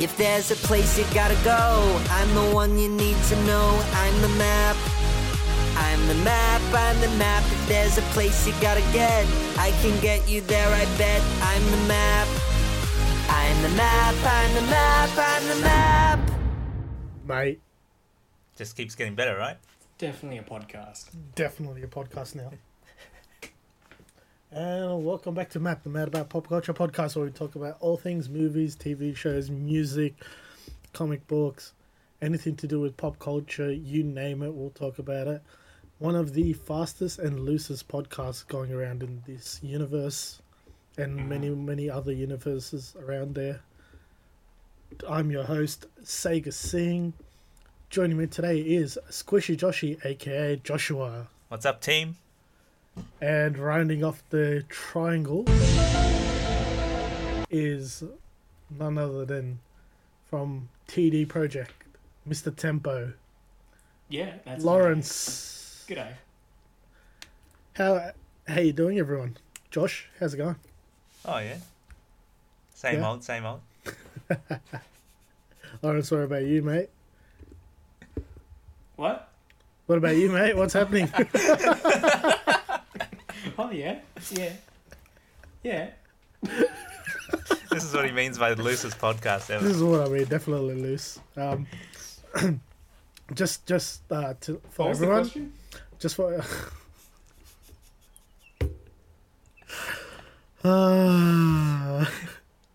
If there's a place you gotta go, I'm the one you need to know. I'm the map. I'm the map. I'm the map. If there's a place you gotta get, I can get you there, I bet. I'm the map. I'm the map. I'm the map. I'm the map. Mate. Just keeps getting better, right? Definitely a podcast. Definitely a podcast now. And welcome back to Map, the Mad About Pop Culture podcast, where we talk about all things movies, TV shows, music, comic books, anything to do with pop culture, you name it, we'll talk about it. One of the fastest and loosest podcasts going around in this universe and many, many other universes around there. I'm your host, Sega Singh. Joining me today is Squishy Joshy, aka Joshua. What's up, team? And rounding off the triangle is none other than from TD Project, Mr. Tempo. Yeah, that's Lawrence. Good day. How you doing, everyone? Josh, how's it going? Oh yeah, same old. Lawrence, what about you, mate? What about you, mate? What's happening? Oh, yeah. This is what he means by the loosest podcast ever. This is what I mean, definitely loose. For everyone, just for...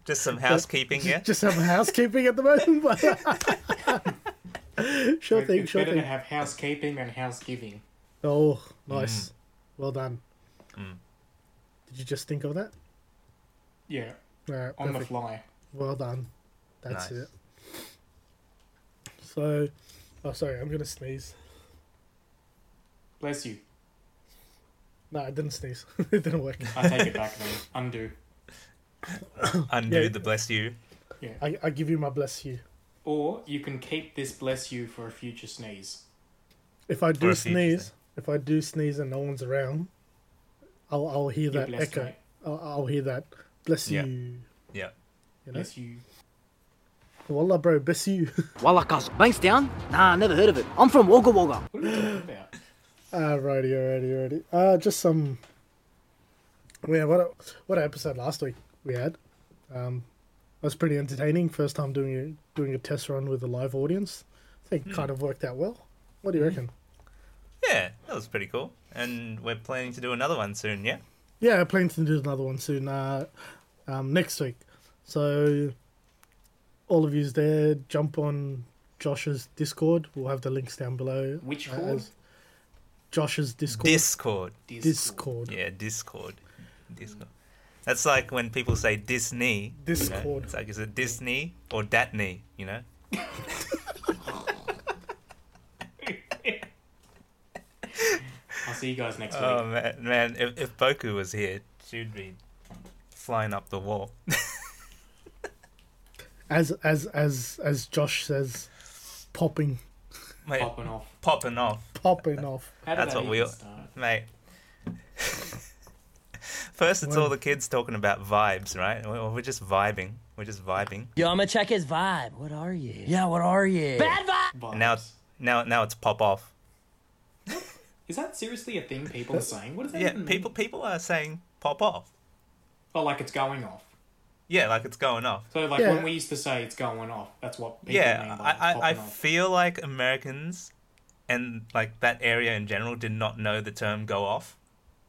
just some housekeeping, yeah? Just some housekeeping at the moment. Sure thing. It's better to have housekeeping than housegiving. Oh, nice. Well done. Did you just think of that? Yeah. Right, on perfect. The fly. Well done. That's nice. It. So, sorry, I'm going to sneeze. Bless you. No, I didn't sneeze. It didn't work. I take it back, mate. Undo the bless you. Yeah. I give you my bless you. Or you can keep this bless you for a future sneeze. If I do sneeze and no one's around, I'll hear that echo. Mate. I'll hear that. Bless you. Yeah. You know? Bless you. Wallah, bro. Bless you. Wallah, cuz. Banks down? Nah, never heard of it. I'm from Wagga Wagga. What are you talking about? Alrighty. Just some... Yeah, what an episode last week we had. It was pretty entertaining. First time doing a test run with a live audience. I think it kind of worked out well. What do you reckon? Yeah, that was pretty cool. And we're planning to do another one soon, yeah? Yeah, I'm planning to do another one soon, next week. So, all of yous there, jump on Josh's Discord. We'll have the links down below. Which one? Josh's Discord. Discord. Yeah, Discord. That's like when people say Disney. Discord. You know? It's like, is it Disney or Datney, you know? I'll see you guys next week. Oh, man. If Boku was here, she'd be flying up the wall. as Josh says, popping. Mate, popping off. That's what we all... Mate. First, it's all the kids talking about vibes, right? We're just vibing. Yo, I'm going to check his vibe. What are you? Yeah, what are you? Bad vibes! Now it's pop off. Is that seriously a thing people are saying? What does that even mean? People are saying pop off. Oh, like it's going off. Yeah, like it's going off. So like when we used to say it's going off, that's what people mean by I feel like Americans and like that area in general did not know the term go off,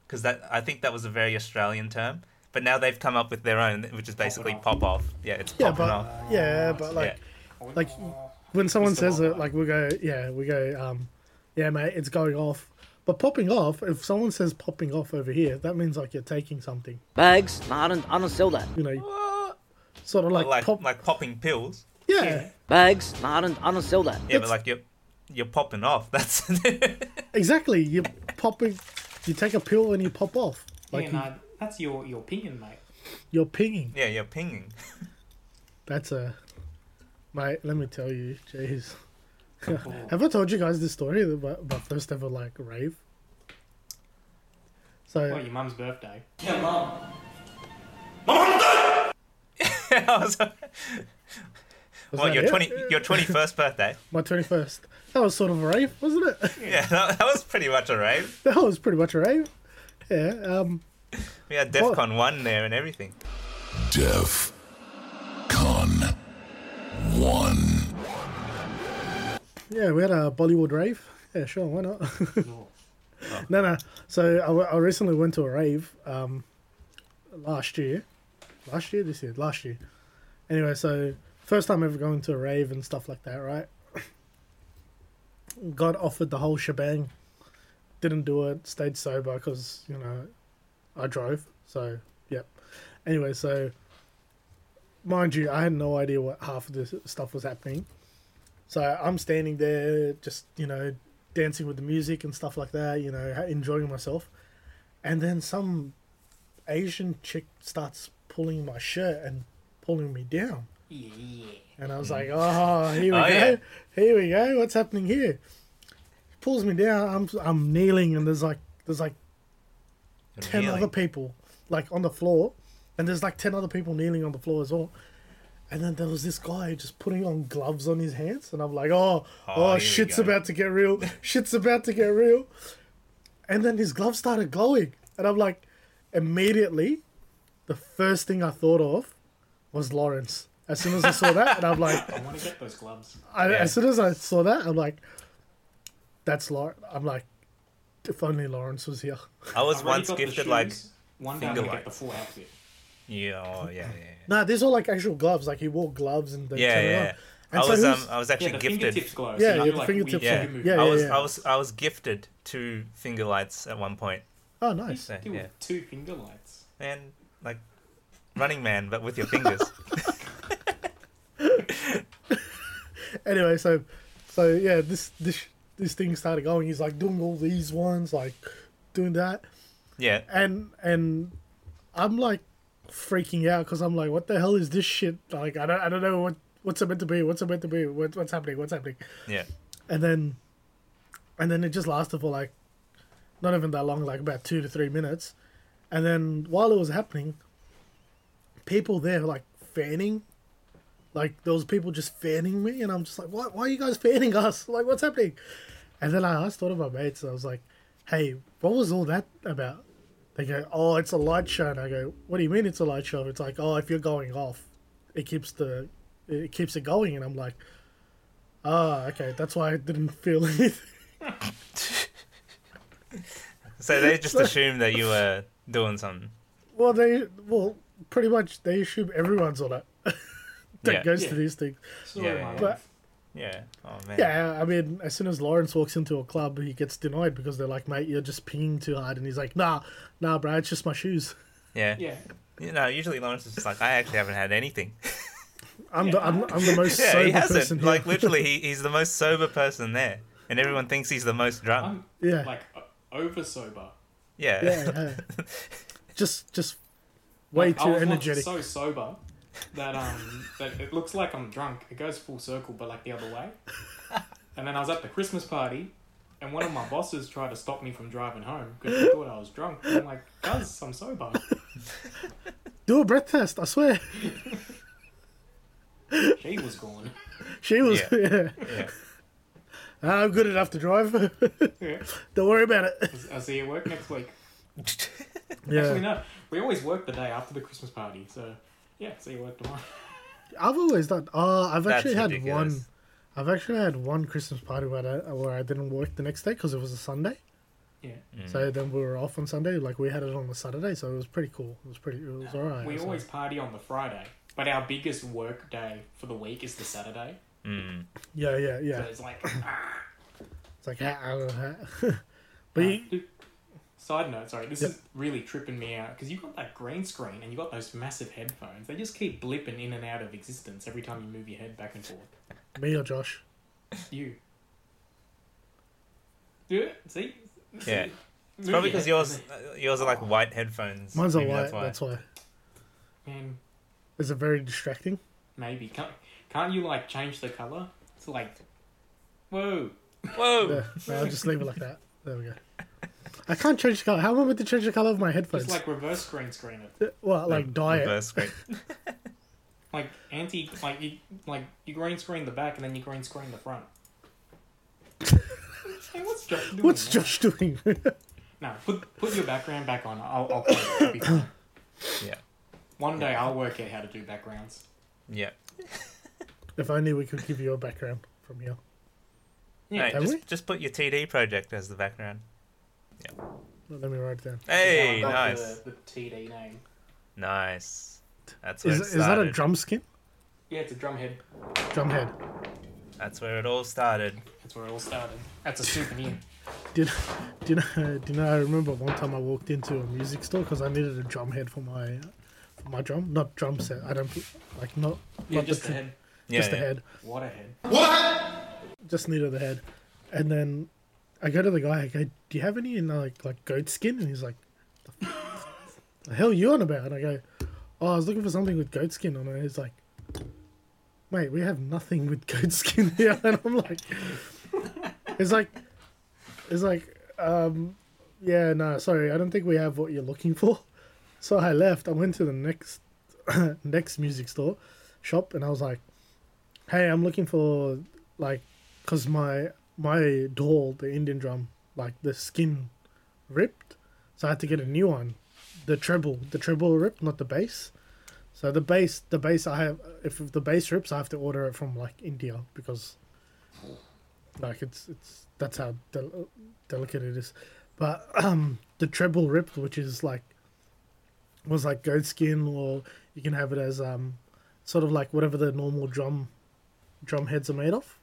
because I think that was a very Australian term. But now they've come up with their own, which is basically pop off. Yeah, it's popping off. Yeah, but like when someone says it, like we go, yeah, mate, it's going off. But popping off, if someone says popping off over here, that means like you're taking something. Bags? No, I don't sell that. You know, sort of like popping pills. Yeah. Bags? No, I don't sell that. Yeah, but like you're popping off. That's exactly. You're popping. You take a pill and you pop off. Like that's your pinging, mate. You're pinging. Yeah, you're pinging. That's mate. Let me tell you, jeez. Have I told you guys this story about my first ever like rave? So your mum's birthday. Yeah, mum. Your 21st birthday. My 21st. That was sort of a rave, wasn't it? Yeah, that was pretty much a rave. Yeah. We had DEFCON 1 there and everything. DEFCON 1. Yeah, we had a Bollywood rave. Yeah, sure, why not? No. So I recently went to a rave last year. Anyway, so first time ever going to a rave and stuff like that, right? Got offered the whole shebang. Didn't do it. Stayed sober because, you know, I drove. So, yep. Anyway, so mind you, I had no idea what half of this stuff was happening. So I'm standing there just, you know, dancing with the music and stuff like that, you know, enjoying myself. And then some Asian chick starts pulling my shirt and pulling me down. Yeah. And I was like, here we go. Yeah. Here we go. What's happening here? She pulls me down. I'm kneeling and there's like 10 other people like on the floor. And there's like 10 other people kneeling on the floor as well. And then there was this guy just putting on gloves on his hands. And I'm like, shit's about to get real. Shit's about to get real. And then his gloves started glowing. And I'm like, immediately, the first thing I thought of was Lawrence. As soon as I saw that, and I'm like... I want to get those gloves. As soon as I saw that, I'm like, that's Lawrence. I'm like, if only Lawrence was here. I was once gifted, like, one day I'm going to get the full outfit. Yeah. No, these are like actual gloves. Like he wore gloves and they turned on. And I was actually gifted. Fingertips gloves. Yeah, the fingertips. I was gifted 2 finger lights at one point. Oh, nice. You still 2 finger lights. And like Running Man, but with your fingers. Anyway, so yeah, this thing started going. He's like doing all these ones, like doing that. Yeah. And I'm like freaking out because I'm like, what the hell is this shit? Like, I don't know what's it meant to be. What's happening? Yeah. And then it just lasted for like, not even that long, like about 2 to 3 minutes. And then while it was happening, people there like fanning, like there was people just fanning me, and I'm just like, what? Why are you guys fanning us? Like, what's happening? And then I asked one of my mates, and I was like, hey, what was all that about? They go, oh, it's a light show. And I go, what do you mean it's a light show? It's like, oh, if you're going off, it keeps it going. And I'm like, okay, that's why I didn't feel anything. So they just assumed that you were doing something. Well, pretty much they assume everyone's on it that goes to these things. Oh man. Yeah, I mean, as soon as Lawrence walks into a club, he gets denied because they're like, mate, you're just pinging too hard. And he's like, nah, bro, it's just my shoes. Yeah. Yeah. You know, usually Lawrence is just like, I actually haven't had anything. I'm the most sober person here. Like, literally, he's the most sober person there. And everyone thinks he's the most drunk. Like, over sober. Yeah. Just way like, too energetic. So sober. That it looks like I'm drunk. It goes full circle, but like the other way. And then I was at the Christmas party, and one of my bosses tried to stop me from driving home because they thought I was drunk. And I'm like, guys, I'm sober. Do a breath test, I swear. She was gone. Yeah. I'm good enough to drive. Yeah. Don't worry about it. I'll see you at work next week. Actually, no. We always work the day after the Christmas party, so. Yeah, so you work tomorrow. I've always done. I've actually had one Christmas party where I didn't work the next day because it was a Sunday. Yeah. Mm. So then we were off on Sunday. Like we had it on a Saturday, so it was pretty cool. It was alright. We always party on the Friday, but our biggest work day for the week is the Saturday. Mm. Yeah. So it's like. It's like I don't know how. But side note, sorry, this is really tripping me out because you've got that green screen and you've got those massive headphones. They just keep blipping in and out of existence every time you move your head back and forth. Me or Josh? You. Do it? See? Yeah. It's probably because yours are like white headphones. Mine's are white, that's why. Man. Is it very distracting? Maybe. Can't you like change the colour? It's like, whoa. No, I'll just leave it like that. There we go. I can't change the colour. How am I meant to change the colour of my headphones? It's like reverse screen it. Well, like dye it. Reverse screen. You green screen the back and then you green screen the front. Hey, what's Josh doing? No, put your background back on. I'll play it. It'll be fun. Yeah. One day I'll work out how to do backgrounds. Yeah. If only we could give you a background from here. Yeah, no, just put your TD Project as the background. Yeah. Well, let me write it down. Hey, nice. The TD name. Nice. That's where it started. Is that a drum skin? Yeah, it's a drum head. That's where it all started. That's a souvenir. Do you know? I remember one time I walked into a music store because I needed a drum head for my drum, not drum set. I don't like not. Yeah, not just the head. The head. What a head! Just needed the head, and then. I go to the guy, I go, do you have any in like goat skin? And he's like, the hell are you on about? And I go, oh, I was looking for something with goat skin on it. And he's like, mate, we have nothing with goat skin here. And I'm like, sorry, I don't think we have what you're looking for. So I left. I went to the next music store shop and I was like, hey, I'm looking for like, cause my doll, the Indian drum, like the skin ripped, so I had to get a new one. The treble ripped, not the bass. So the bass I have, if the bass rips, I have to order it from like India because like it's that's how delicate it is. But the treble ripped, which is like was like goat skin, or you can have it as sort of like whatever the normal drum heads are made of.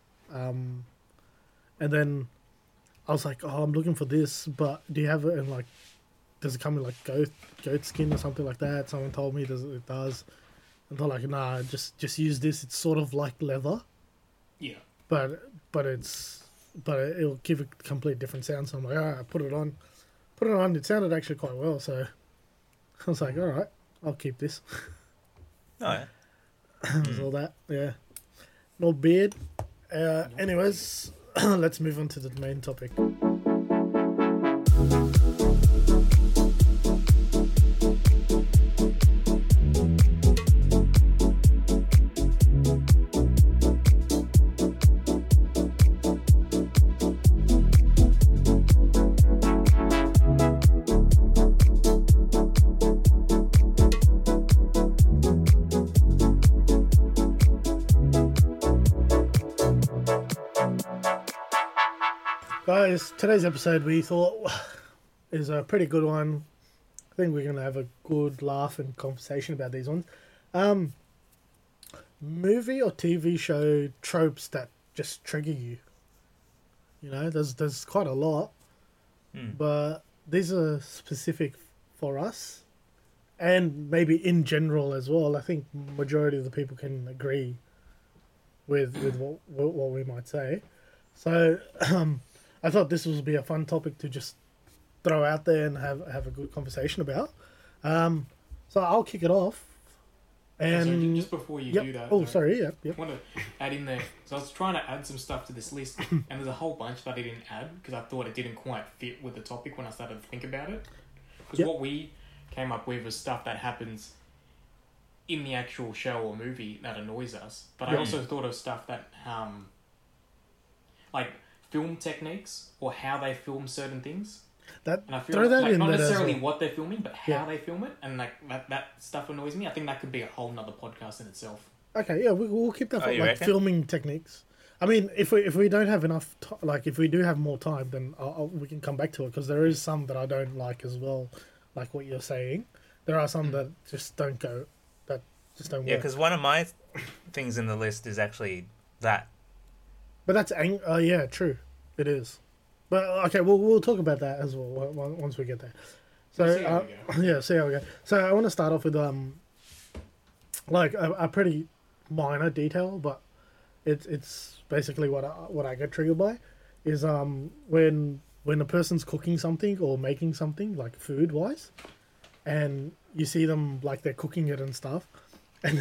And then I was like, oh, I'm looking for this, but do you have it? And like, does it come in like goat skin or something like that? Someone told me it does. And they're like, nah, just use this. It's sort of like leather. Yeah. But it'll give a complete different sound. So I'm like, all right, put it on. It sounded actually quite well. So I was like, all right, I'll keep this. Oh, yeah. It was all that. Yeah. No beard. Anyways. Let's move on to the main topic. Today's episode we thought is a pretty good one. I think we're going to have a good laugh and conversation about these ones. Movie or TV show tropes that just trigger you. You know, there's quite a lot. Mm. But these are specific for us. And maybe in general as well. I think majority of the people can agree with what we might say. So... I thought this would be a fun topic to just throw out there and have a good conversation about. So I'll kick it off. And so just before you do that... Oh, though, sorry, yeah. I want to add in there. So I was trying to add some stuff to this list, and there's a whole bunch that I didn't add because I thought it didn't quite fit with the topic when I started to think about it. Because what we came up with was stuff that happens in the actual show or movie that annoys us. But I also thought of stuff that... like... film techniques or how they film certain things. That and I feel throw like, that like in not there necessarily well. What they're filming, but how they film it, and like that stuff annoys me. I think that could be a whole nother podcast in itself. Okay, yeah, we'll keep that for like reckon? Filming techniques. I mean, if we don't have enough, if we do have more time, then we can come back to it, because there is some that I don't like as well, like what you're saying. There are some that just don't go, that just don't work. Yeah, because one of my things in the list is actually that. But that's yeah, true, it is. But okay, we'll talk about that as well once we get there. So see how we go. So I want to start off with a pretty minor detail, but it's basically what I get triggered by is when a person's cooking something or making something like food wise, and you see them like they're cooking it and stuff, and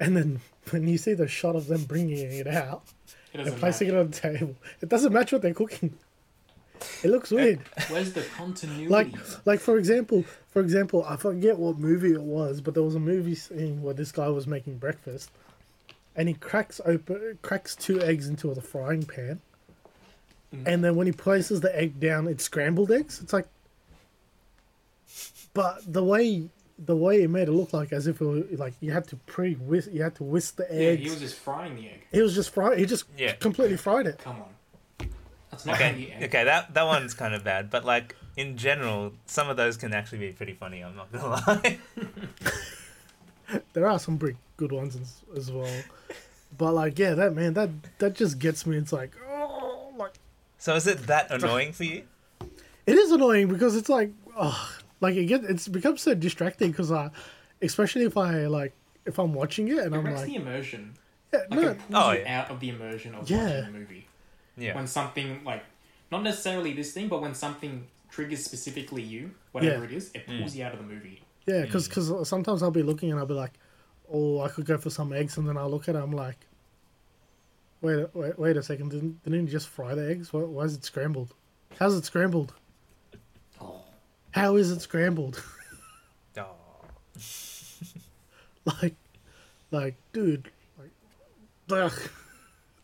then when you see the shot of them bringing it out and placing it on the table, it doesn't match what they're cooking. It looks weird. Where's the continuity? Like for example, I forget what movie it was, but there was a movie scene where this guy was making breakfast, and he cracks 2 eggs into the frying pan, and then when he places the egg down, it's scrambled eggs. It's like, but the way it made it look like as if it was, like you had to whisk the eggs. Yeah, he was just frying the egg. He just completely fried it. Come on. Okay, that one's kind of bad, but like in general, some of those can actually be pretty funny. I'm not gonna lie. There are some pretty good ones as well, but like that just gets me. It's like So is it that annoying for you? It is annoying because it's like it's become so distracting because especially if I'm watching it and it breaks the immersion. Yeah, out of the immersion of watching the movie. Yeah. When something not necessarily this thing, but when something triggers specifically you, whatever it is, it pulls you out of the movie. Yeah, because sometimes I'll be looking and I'll be like, oh, I could go for some eggs, and then I'll look at it, I'm like, wait a second, didn't you just fry the eggs? Why is it scrambled? How's it scrambled? Oh. How is it scrambled? Oh. Dude, ugh.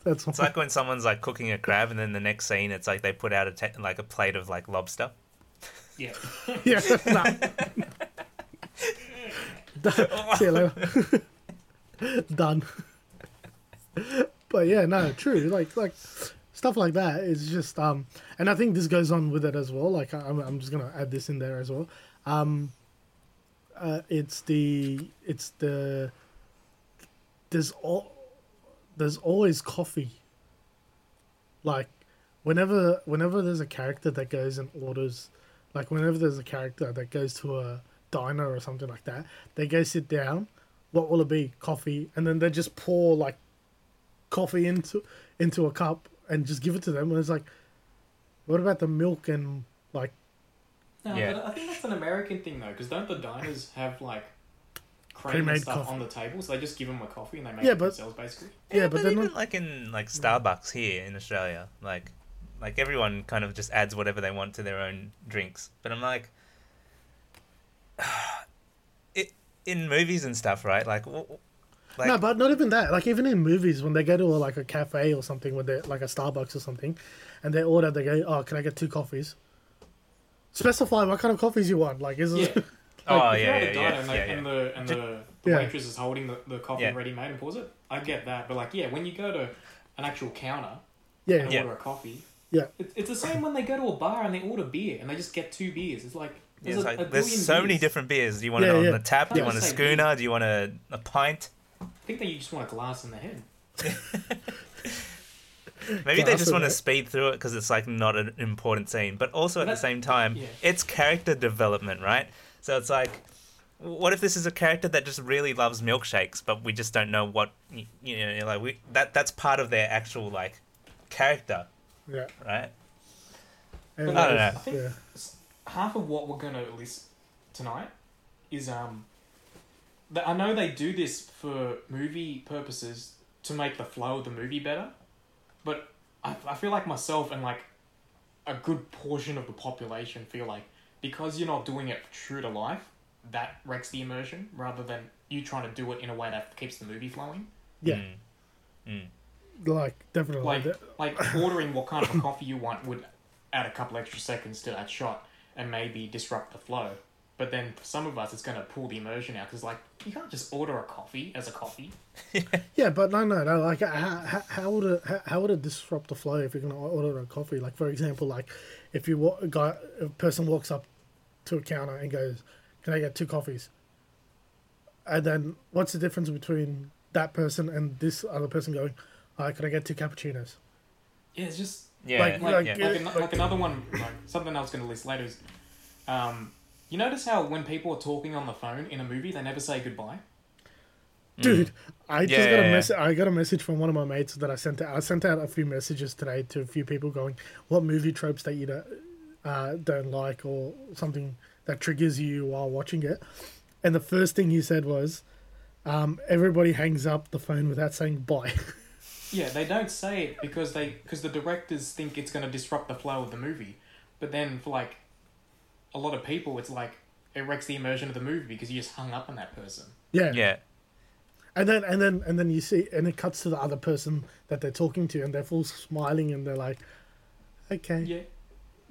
It's like when someone's cooking a crab, and then the next scene, it's like they put out a plate of lobster. Yeah. Yeah. nah. See you later. Done. But yeah, no, true. Like stuff like that is just and I think this goes on with it as well. Like I'm just gonna add this in there as well. There's always coffee. Whenever there's a character that goes and orders, whenever there's a character that goes to a diner or something like that, they go sit down. What will it be? Coffee, and then they just pour coffee into a cup and just give it to them. And it's like, what about the milk and But I think that's an American thing though, because don't the diners have pre-made stuff coffee on the table, so they just give them a coffee and they make it themselves basically. Yeah, but then in Starbucks here in Australia, like everyone kind of just adds whatever they want to their own drinks. But I'm like, in movies and stuff, right? No, but not even that. Even in movies, when they go to a cafe or something, when they're a Starbucks or something, and they order, they go, "Oh, can I get 2 coffees?" Specify what kind of coffees you want. And the waitress is holding the coffee ready-made and pours it. I get that, but when you go to an actual counter and order a coffee, it's the same when they go to a bar and they order beer and they just get 2 beers. It's like there's so many different beers. Do you want it on the tap? Do you want a schooner? Beer? Do you want a pint? I think that you just want a glass in the head. Maybe they just want to speed through it because it's not an important scene, but also at the same time, it's character development, right? So it's what if this is a character that just really loves milkshakes, but we just don't know what, that's part of their actual, character. Yeah. Right? And I don't know. I think half of what we're going to list tonight is, I know they do this for movie purposes to make the flow of the movie better, but I feel myself and, a good portion of the population feel because you're not doing it true to life, that wrecks the immersion rather than you trying to do it in a way that keeps the movie flowing. Yeah. Mm. Definitely. Ordering what kind of coffee you want would add a couple extra seconds to that shot and maybe disrupt the flow. But then for some of us, it's going to pull the immersion out because, like, you can't just order a coffee as a coffee. Yeah, but no. Like, how would it disrupt the flow if you're going to order a coffee? Like, for example, like if you a person walks up to a counter and goes, "Can I get 2 coffees?" And then what's the difference between that person and this other person going, "Can I get 2 cappuccinos?" Yeah, it's just like another one. Like something I was going to list later is. You notice how when people are talking on the phone in a movie, they never say goodbye? Dude, I got a message from one of my mates that I sent out. I sent out a few messages today to a few people going, what movie tropes that you don't like or something that triggers you while watching it. And the first thing you said was, everybody hangs up the phone without saying bye. Yeah, they don't say it because the directors think it's going to disrupt the flow of the movie. But then for like... a lot of people, it's like it wrecks the immersion of the movie because you just hung up on that person. Yeah. And then you see, and it cuts to the other person that they're talking to, and they're full smiling, and they're like, "Okay,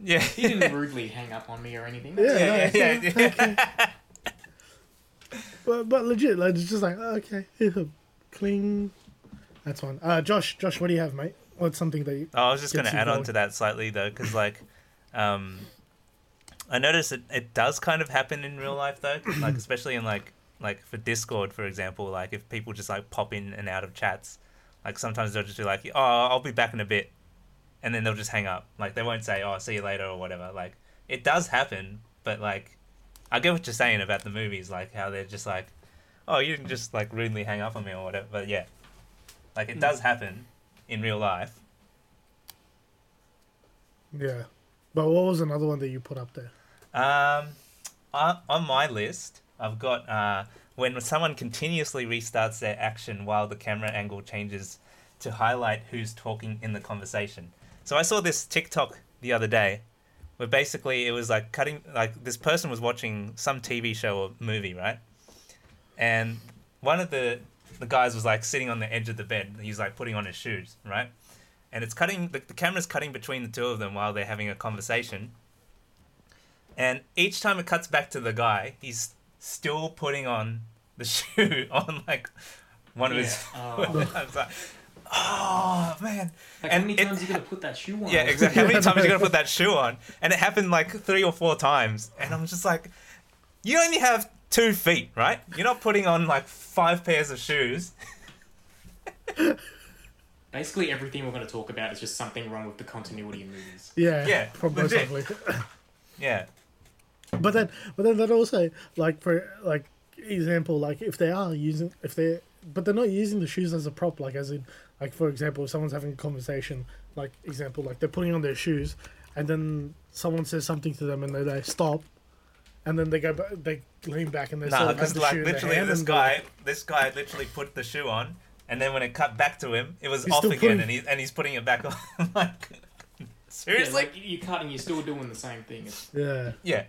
yeah." He didn't rudely hang up on me or anything. Okay. But legit, like, it's just like okay, cling. That's one. Josh, what do you have, mate? What's something that you? Oh, I was just going to add on to that slightly though, because like, I notice it does kind of happen in real life though, like especially in like for Discord, for example, like if people just like pop in and out of chats, like sometimes they'll just be like, "Oh, I'll be back in a bit," and then they'll just hang up. Like they won't say, "Oh, see you later" or whatever. Like it does happen, but like I get what you're saying about the movies, like how they're just like, "Oh, you didn't just like rudely hang up on me" or whatever. But yeah, like it does happen in real life. Yeah, but what was another one that you put up there? On my list, I've got when someone continuously restarts their action while the camera angle changes to highlight who's talking in the conversation. So I saw this TikTok the other day where basically it was like cutting, like this person was watching some TV show or movie, right? And one of the guys was like sitting on the edge of the bed. He's like putting on his shoes, right? And it's cutting, the camera's cutting between the two of them while they're having a conversation. And each time it cuts back to the guy, he's still putting on the shoe on like one of his. I was like, oh man! Like, and how many times are you gonna put that shoe on? Yeah, exactly. How many times are you gonna put that shoe on? And it happened like 3 or 4 times, and I'm just like, you only have 2 feet, right? You're not putting on like 5 pairs of shoes. Basically, everything we're gonna talk about is just something wrong with the continuity in movies. Yeah, probably. Yeah. But then that also, like, for like example, like if they're not using the shoes as a prop, like as in, like for example, if someone's having a conversation, like example, like they're putting on their shoes, and then someone says something to them, and they stop, and then they go back, they lean back, and they sort of have the shoe in their hand. No, because like literally this guy literally put the shoe on, and then when it cut back to him, it was off again, and he's putting it back on, like. Seriously? Yeah, like you cut and you're still doing the same thing. Yeah.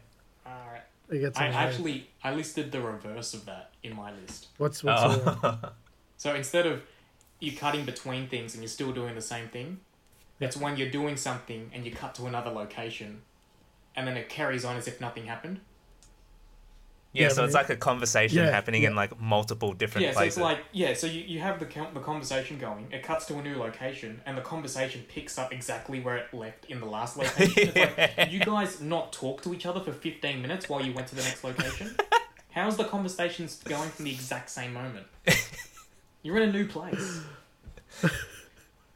Alright. I listed the reverse of that in my list. What's So instead of you cutting between things and you're still doing the same thing, that's when you're doing something and you cut to another location and then it carries on as if nothing happened. Yeah, so it's like a conversation happening in like multiple different places. Yeah, so it's like, so you have the conversation going, it cuts to a new location, and the conversation picks up exactly where it left in the last location. It's like, you guys not talk to each other for 15 minutes while you went to the next location? How's the conversation going from the exact same moment? You're in a new place.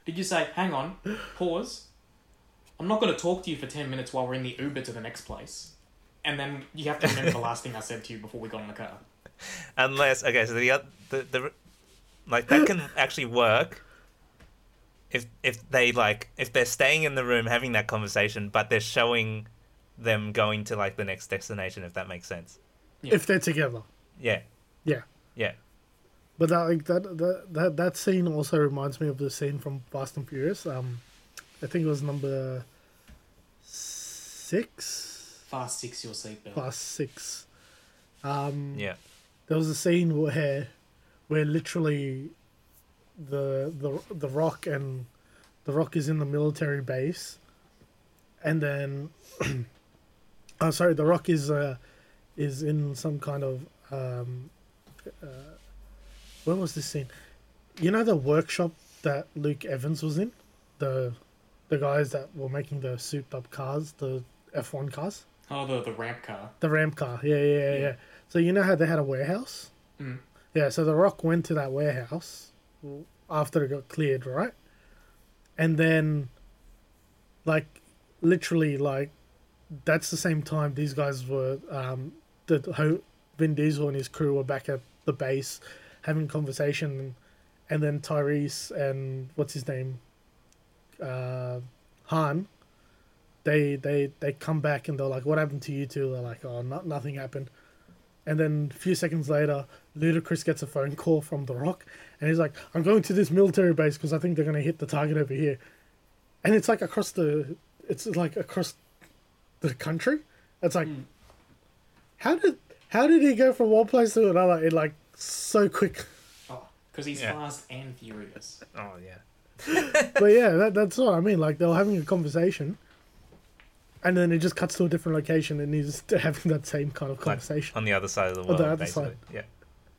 Did you say, hang on, pause, I'm not going to talk to you for 10 minutes while we're in the Uber to the next place? And then you have to remember the last thing I said to you before we got in the car. Unless, okay, so the like that can actually work if they're staying in the room having that conversation, but they're showing them going to like the next destination, if that makes sense. Yeah. If they're together. Yeah. Yeah. Yeah. But that scene also reminds me of the scene from Fast and Furious. I think it was number 6. Fast 6, your seatbelt. Fast 6. There was a scene where literally the Rock is in the military base, And then, The Rock is in some kind of where was this scene? You know the workshop that Luke Evans was in, the guys that were making the souped up cars, the F1 cars. Oh, the ramp car. The ramp car, yeah. So you know how they had a warehouse? Mm. Yeah, so The Rock went to that warehouse after it got cleared, right? And then, that's the same time these guys were, Vin Diesel and his crew were back at the base having conversation, and then Tyrese and, what's his name, Han, they come back and they're like, what happened to you two? They're like, oh, nothing happened. And then a few seconds later, Ludacris gets a phone call from The Rock, and he's like, I'm going to this military base because I think they're going to hit the target over here. And it's like across the country. It's like, how did he go from one place to another in so quick? Oh, because he's fast and furious. Oh, yeah. But yeah, that's what I mean. They were having a conversation, and then it just cuts to a different location, and he's having that same kind of conversation on the other side of the world. Yeah.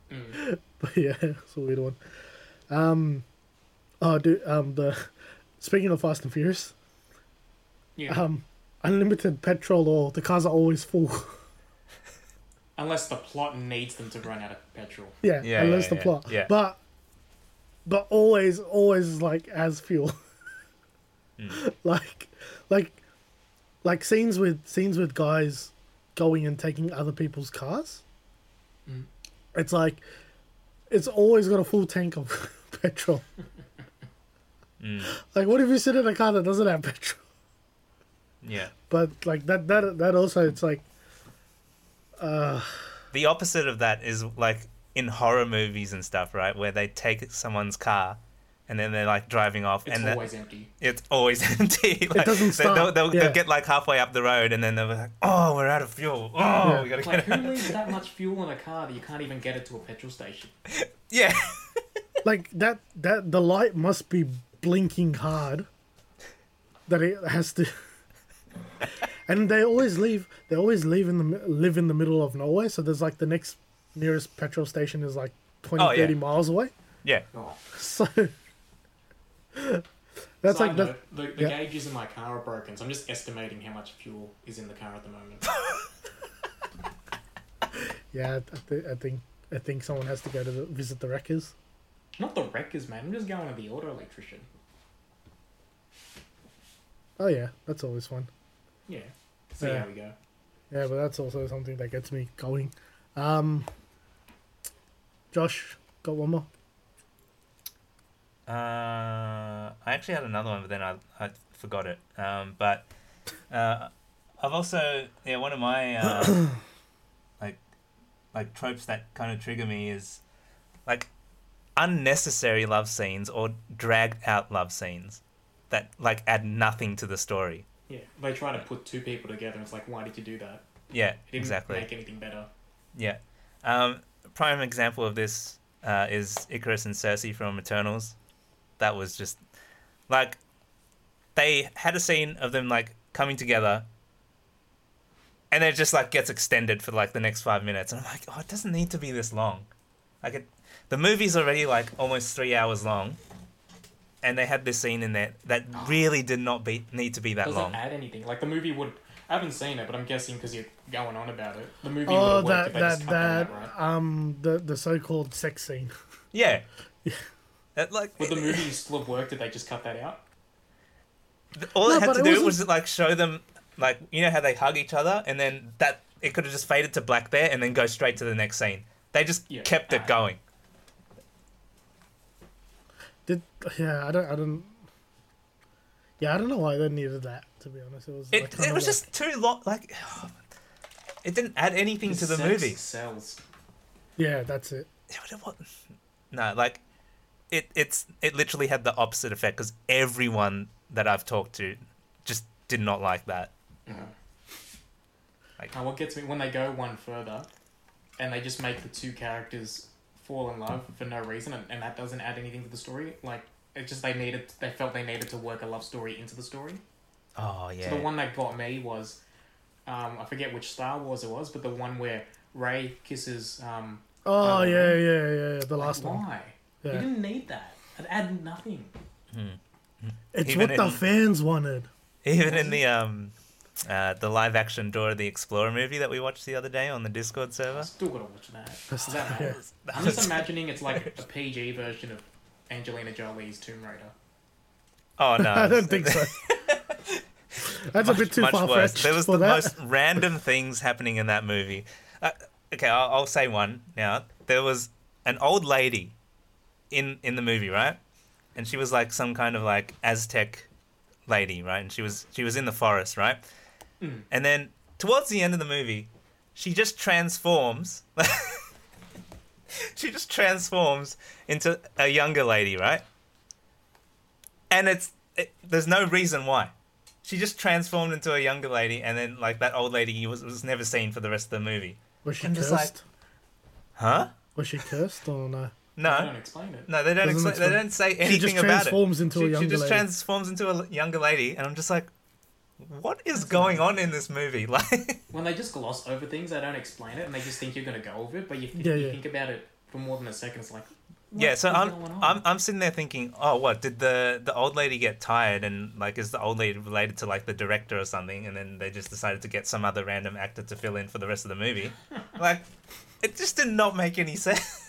Mm. But yeah, it's a weird one. Speaking of Fast and Furious, unlimited petrol oil. The cars are always full. Unless the plot needs them to run out of petrol. Plot. Yeah. But always as fuel. Mm. Scenes with guys going and taking other people's cars. Mm. It's it's always got a full tank of petrol. Mm. What if you sit in a car that doesn't have petrol? Yeah. But that also, it's the opposite of that is in horror movies and stuff, right? Where they take someone's car and then they're driving off. It's always empty. It's always empty. It doesn't start. They'll get halfway up the road and then they'll be oh, we're out of fuel. Oh, yeah. We got to get out. Who leaves that much fuel in a car that you can't even get it to a petrol station? Yeah. The light must be blinking hard that it has to. And they always leave. They always live in the middle of nowhere. So there's the next nearest petrol station is 20, 30 miles away. Yeah. Oh. So that's the gauges in my car are broken, so I'm just estimating how much fuel is in the car at the moment. Yeah, I think someone has to go to visit the wreckers. Not the wreckers, man. I'm just going to the auto electrician. Oh yeah, that's always fun. Yeah. See how we go. Yeah, but that's also something that gets me going. Josh, got one more? I actually had another one, but then I forgot it. But I've also one of my tropes that kind of trigger me is unnecessary love scenes or dragged out love scenes that add nothing to the story. Yeah, they try to put two people together. And it's why did you do that? Yeah, it didn't make anything better. Yeah. Prime example of this is Icarus and Cersei from Eternals. That was just they had a scene of them coming together, and it just gets extended for the next 5 minutes, and I'm oh, it doesn't need to be this long. The movie's already almost 3 hours long, and they had this scene in there that really did not need to be that long. Doesn't add anything. The movie would. I haven't seen it, but I'm guessing because you're going on about it. The movie would work if they just cut that out, right? The so-called sex scene. Yeah. Would the movie still have worked if they just cut that out? All they had to do was show them you know how they hug each other, and then that it could have just faded to black there and then go straight to the next scene. They just kept it going. I don't know why they needed that. To be honest, it was just too long. It didn't add anything to the movie. Sells. Yeah, that's it. No, it literally had the opposite effect because everyone that I've talked to just did not like that. Mm-hmm. What gets me when they go one further, and they just make the two characters fall in love for no reason, and that doesn't add anything to the story. They felt they needed to work a love story into the story. Oh, yeah. So the one that got me was, I forget which Star Wars it was, but the one where Rey kisses... the last one. Why? Yeah. You didn't need that. It added nothing. It's even what the fans wanted. Even in the live-action Dora the Explorer movie that we watched the other day on the Discord server. Still gotta watch that. I'm just imagining it's like a PG version of Angelina Jolie's Tomb Raider. Oh no, I don't think so. That's much, a bit too far-fetched. There was the most random things happening in that movie. Okay, I'll say one now. There was an old lady in the movie, right? And she was like some kind of like Aztec lady, right? And she was in the forest, right? And then towards the end of the movie, she just transforms. She just transforms into a younger lady, right? And there's no reason why. She just transformed into a younger lady, and then like that old lady was never seen for the rest of the movie. Was she cursed? Like, huh? Was she cursed or no? No. They don't explain it. No, they don't say anything about it. She just transforms into a younger lady, and I'm just like, what is going on in this movie? Like, when they just gloss over things, they don't explain it, and they just think you're going to go over it, but if you think about it for more than a second, it's like, so I'm sitting there thinking, oh, what, did the old lady get tired, and like, is the old lady related to like the director or something, and then they just decided to get some other random actor to fill in for the rest of the movie? Like, it just did not make any sense.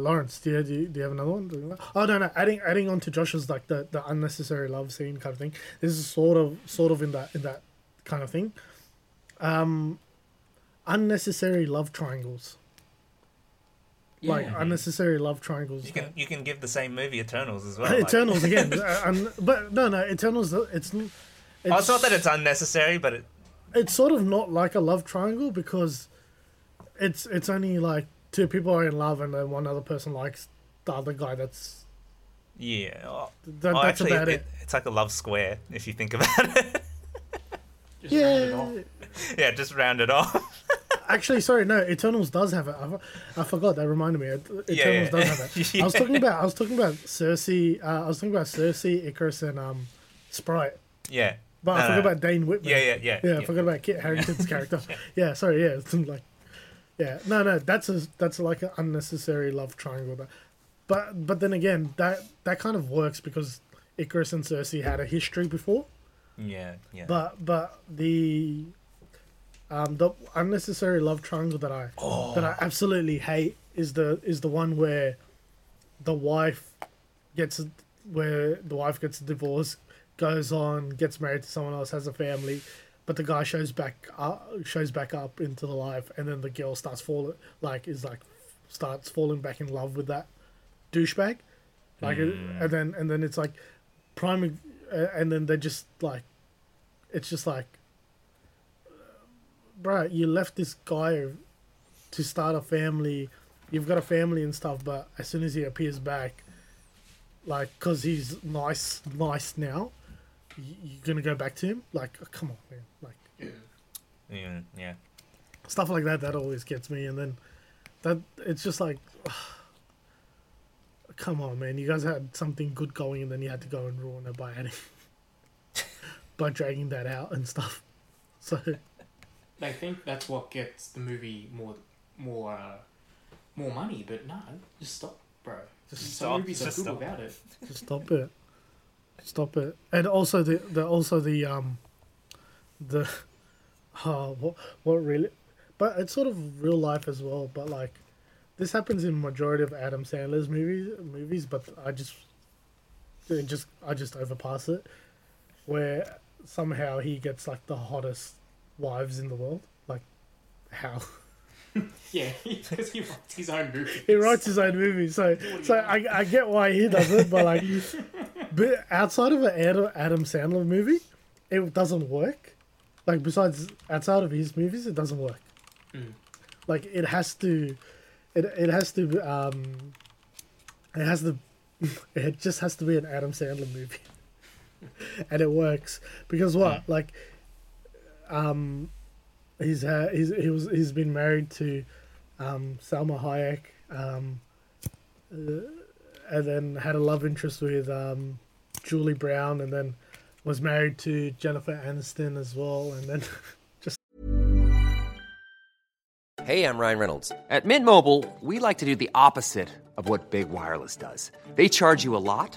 Lawrence, do you have another one? Oh, no, adding on to Josh's like the unnecessary love scene kind of thing. This is sort of in that kind of thing. Unnecessary love triangles. Yeah. Like, unnecessary love triangles. You can give the same movie Eternals as well. Eternals, like. Again. But no, Eternals, it's not that it's unnecessary, but... It's sort of not like a love triangle, because it's only like two people are in love and then one other person likes the other guy that's... Yeah. That's actually, about it. It's like a love square, if you think about it. Just round it off. Actually, sorry, no, Eternals does have it. I forgot, that reminded me. Eternals does have it. Yeah. I was talking about Cersei. I was talking about Cersei, Icarus, and Sprite. Yeah. But I forgot about Dane Whitman. Yeah. I forgot about Kit Harington's character. That's like an unnecessary love triangle. But then again, that kind of works because Icarus and Cersei had a history before. Yeah. But the unnecessary love triangle that I absolutely hate is the one where the wife gets a divorce, goes on, gets married to someone else, has a family, but the guy shows back up into the life, and then the girl starts falling back in love with that douchebag, and then it's like prime. And then they just like, it's just like, bro, you left this guy to start a family. You've got a family and stuff, but as soon as he appears back, like, because he's nice now, you're gonna go back to him. Like, oh, come on, man. Like, yeah, stuff like that always gets me. And then that it's just like, oh, come on, man! You guys had something good going, and then you had to go and ruin it by dragging that out and stuff. So, they think that's what gets the movie more money, but no, just stop, bro. Just stop. Just stop it. Stop it. And also really, but it's sort of real life as well. But like. This happens in majority of Adam Sandler's movies, but I just overpass it, where somehow he gets like the hottest wives in the world. Like, how? Yeah, because he writes his own movies. So I get why he does it, but like, but outside of an Adam Sandler movie, it doesn't work. Like, besides outside of his movies, it doesn't work. Like, it has to. It just has to be an Adam Sandler movie, and it works because he's been married to Salma Hayek, and then had a love interest with Julie Brown, and then was married to Jennifer Aniston as well, and then just... Hey, I'm Ryan Reynolds. At Mint Mobile, we like to do the opposite of what Big Wireless does. They charge you a lot,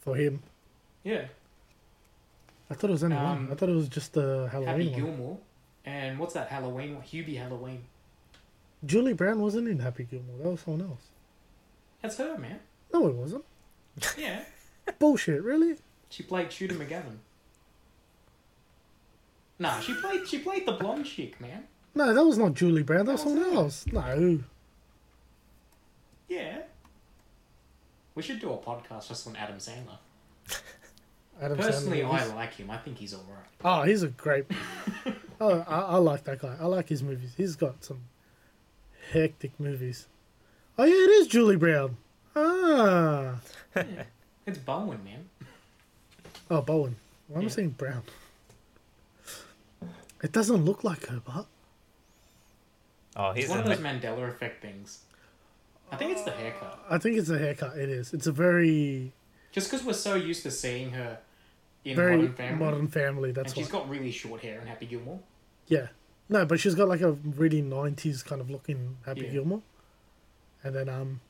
For him? Yeah. I thought it was only one. I thought it was just the Halloween Happy one. Gilmore. And what's that Halloween one? Hubie Halloween. Julie Brown wasn't in Happy Gilmore. That was someone else. That's her, man. No, it wasn't. Yeah. Bullshit, really? She played Shooter McGavin. Nah, she played the blonde chick, man. No, that was not Julie Brown. That was someone else. No. Yeah. We should do a podcast just on Adam Sandler. Personally, I like him. I think he's alright. Oh, he's a great... I like that guy. I like his movies. He's got some... hectic movies. Oh yeah, it is Julie Brown. Ah, yeah, it's Bowen, man. Oh, Bowen. Why am I saying Brown? It doesn't look like her, but it's one of those Mandela effect things. I think it's the haircut. It is. It's a very just because we're so used to seeing her in Modern Family. That's why she's got really short hair in Happy Gilmore. Yeah. No, but she's got like a really 90s kind of look in Happy Gilmore. And then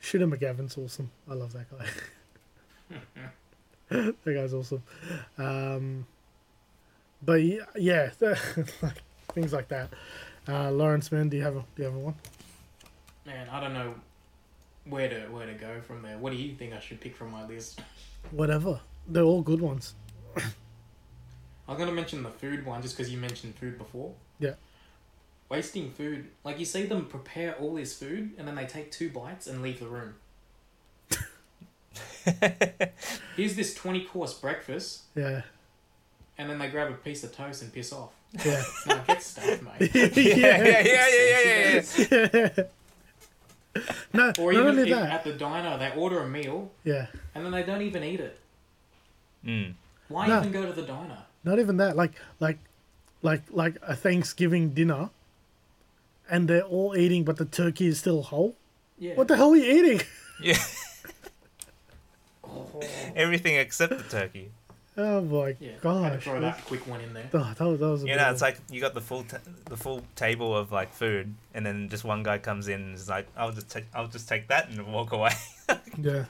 Shooter McGavin's awesome. I love that guy. That guy's awesome. But yeah, things like that. Lawrence, man, do you have one? Man, I don't know where to go from there. What do you think I should pick from my list? Whatever. They're all good ones. I was going to mention the food one just because you mentioned food before. Yeah. Wasting food. Like, you see them prepare all this food and then they take 2 bites and leave the room. Here's this 20-course breakfast. Yeah. And then they grab a piece of toast and piss off. Yeah. No, get stuffed, mate. Yeah. No, or even if at the diner, they order a meal. Yeah. And then they don't even eat it. Mm. Why even go to the diner? Not even that, like a Thanksgiving dinner, and they're all eating, but the turkey is still whole. Yeah. What the hell are you eating? Yeah. Everything except the turkey. Oh my gosh! I had to throw that quick one in there. Oh, that was. It's like you got the full table of like food, and then just one guy comes in and is like, "I'll just take that and walk away." Yeah.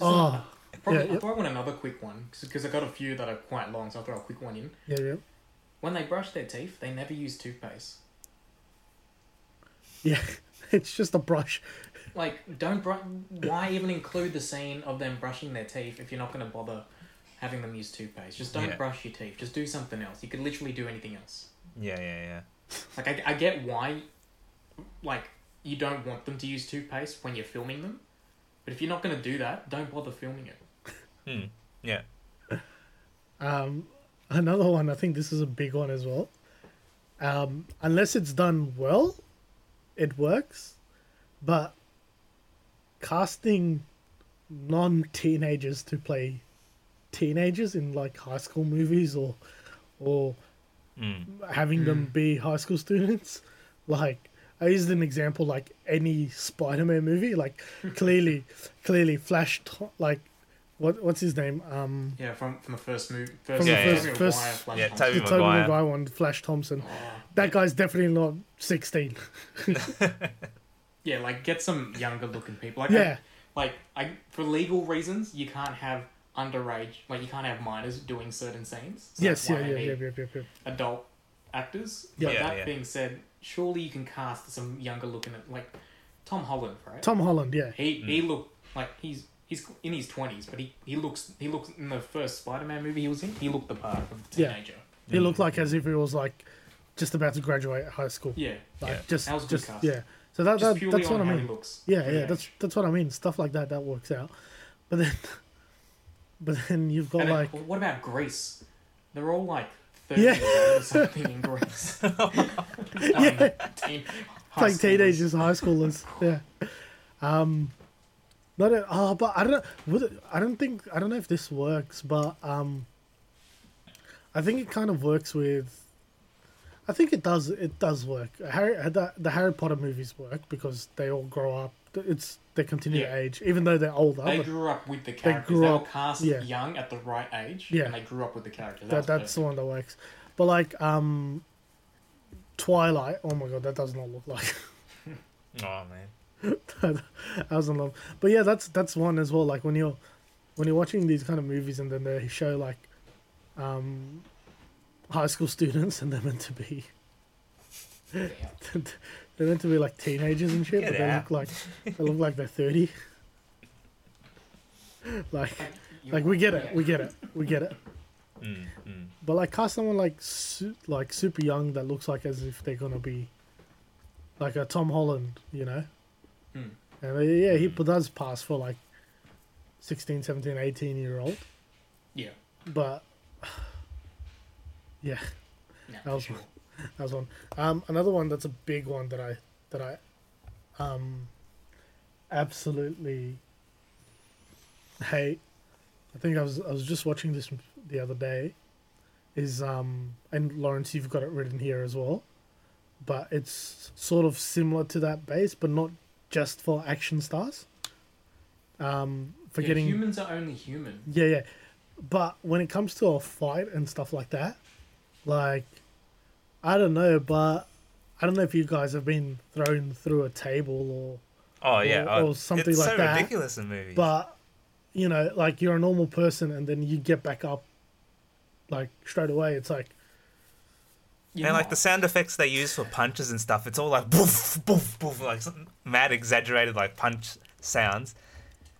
Oh. I probably want another quick one because I got a few that are quite long, so I'll throw a quick one in. Yeah. When they brush their teeth, they never use toothpaste. Yeah, it's just a brush. Like, why even include the scene of them brushing their teeth if you're not going to bother having them use toothpaste? Just don't brush your teeth. Just do something else. You could literally do anything else. Yeah. Like, I get why, like, you don't want them to use toothpaste when you're filming them, but if you're not going to do that, don't bother filming it. Hmm. Yeah. Another one. I think this is a big one as well. Unless it's done well, it works. But casting non-teenagers to play teenagers in like high school movies or having them be high school students, like. I used an example like any Spider-Man movie, like clearly Flash, like what's his name? From the first movie, Tobey Maguire one, Flash Thompson. Oh, that guy's definitely not 16. Yeah, like get some younger looking people. Like, yeah, I for legal reasons you can't have underage, like you can't have minors doing certain scenes. So yes, yeah. Adult actors. But that being said. Surely you can cast some younger looking, like Tom Holland, right? Tom Holland, yeah. He looked like he's in his 20s, but he looks in the first Spider-Man movie he was in. He looked the part of a teenager. Yeah. He looked like as if he was like just about to graduate high school. Yeah, like just that was good casting. Yeah, So that's what I mean. Yeah, that's what I mean. Stuff like that works out. But then you've got what about Grease? They're all like 30 or something in Grease. Like teenagers, high schoolers. Yeah. But I don't know. I don't know if this works, but I think it kind of works with. I think it does. It does work. The Harry Potter movies work because they all grow up. They continue to age, even though they're older. They grew up with the characters. They were cast young at the right age, and they grew up with the characters. That's the one that works. But Twilight. Oh my god, that does not look like. Oh man, that was in love. But yeah, that's one as well. Like when you're watching these kind of movies, and then they show high school students, and they're meant to be they're meant to be like teenagers and shit, but they look like they're 30. We get it. Mm. But cast someone super young that looks like as if they're gonna be like a Tom Holland, you know. Mm. And he does pass for 16, 17, 18-year-old. Yeah. But yeah, no, that was sure. One. That was one. Another one that's a big one that I absolutely hate. I think I was just watching this the other day. Is and Lawrence, you've got it written here as well, but it's sort of similar to that base, but not just for action stars. Humans are only human. Yeah, but when it comes to a fight and stuff like that. I don't know if you guys have been thrown through a table or something it's like so that. It's so ridiculous in movies. But you know, you're a normal person, and then you get back up, straight away. It's the sound effects they use for punches and stuff. It's all boof, boof, boof, some mad exaggerated punch sounds.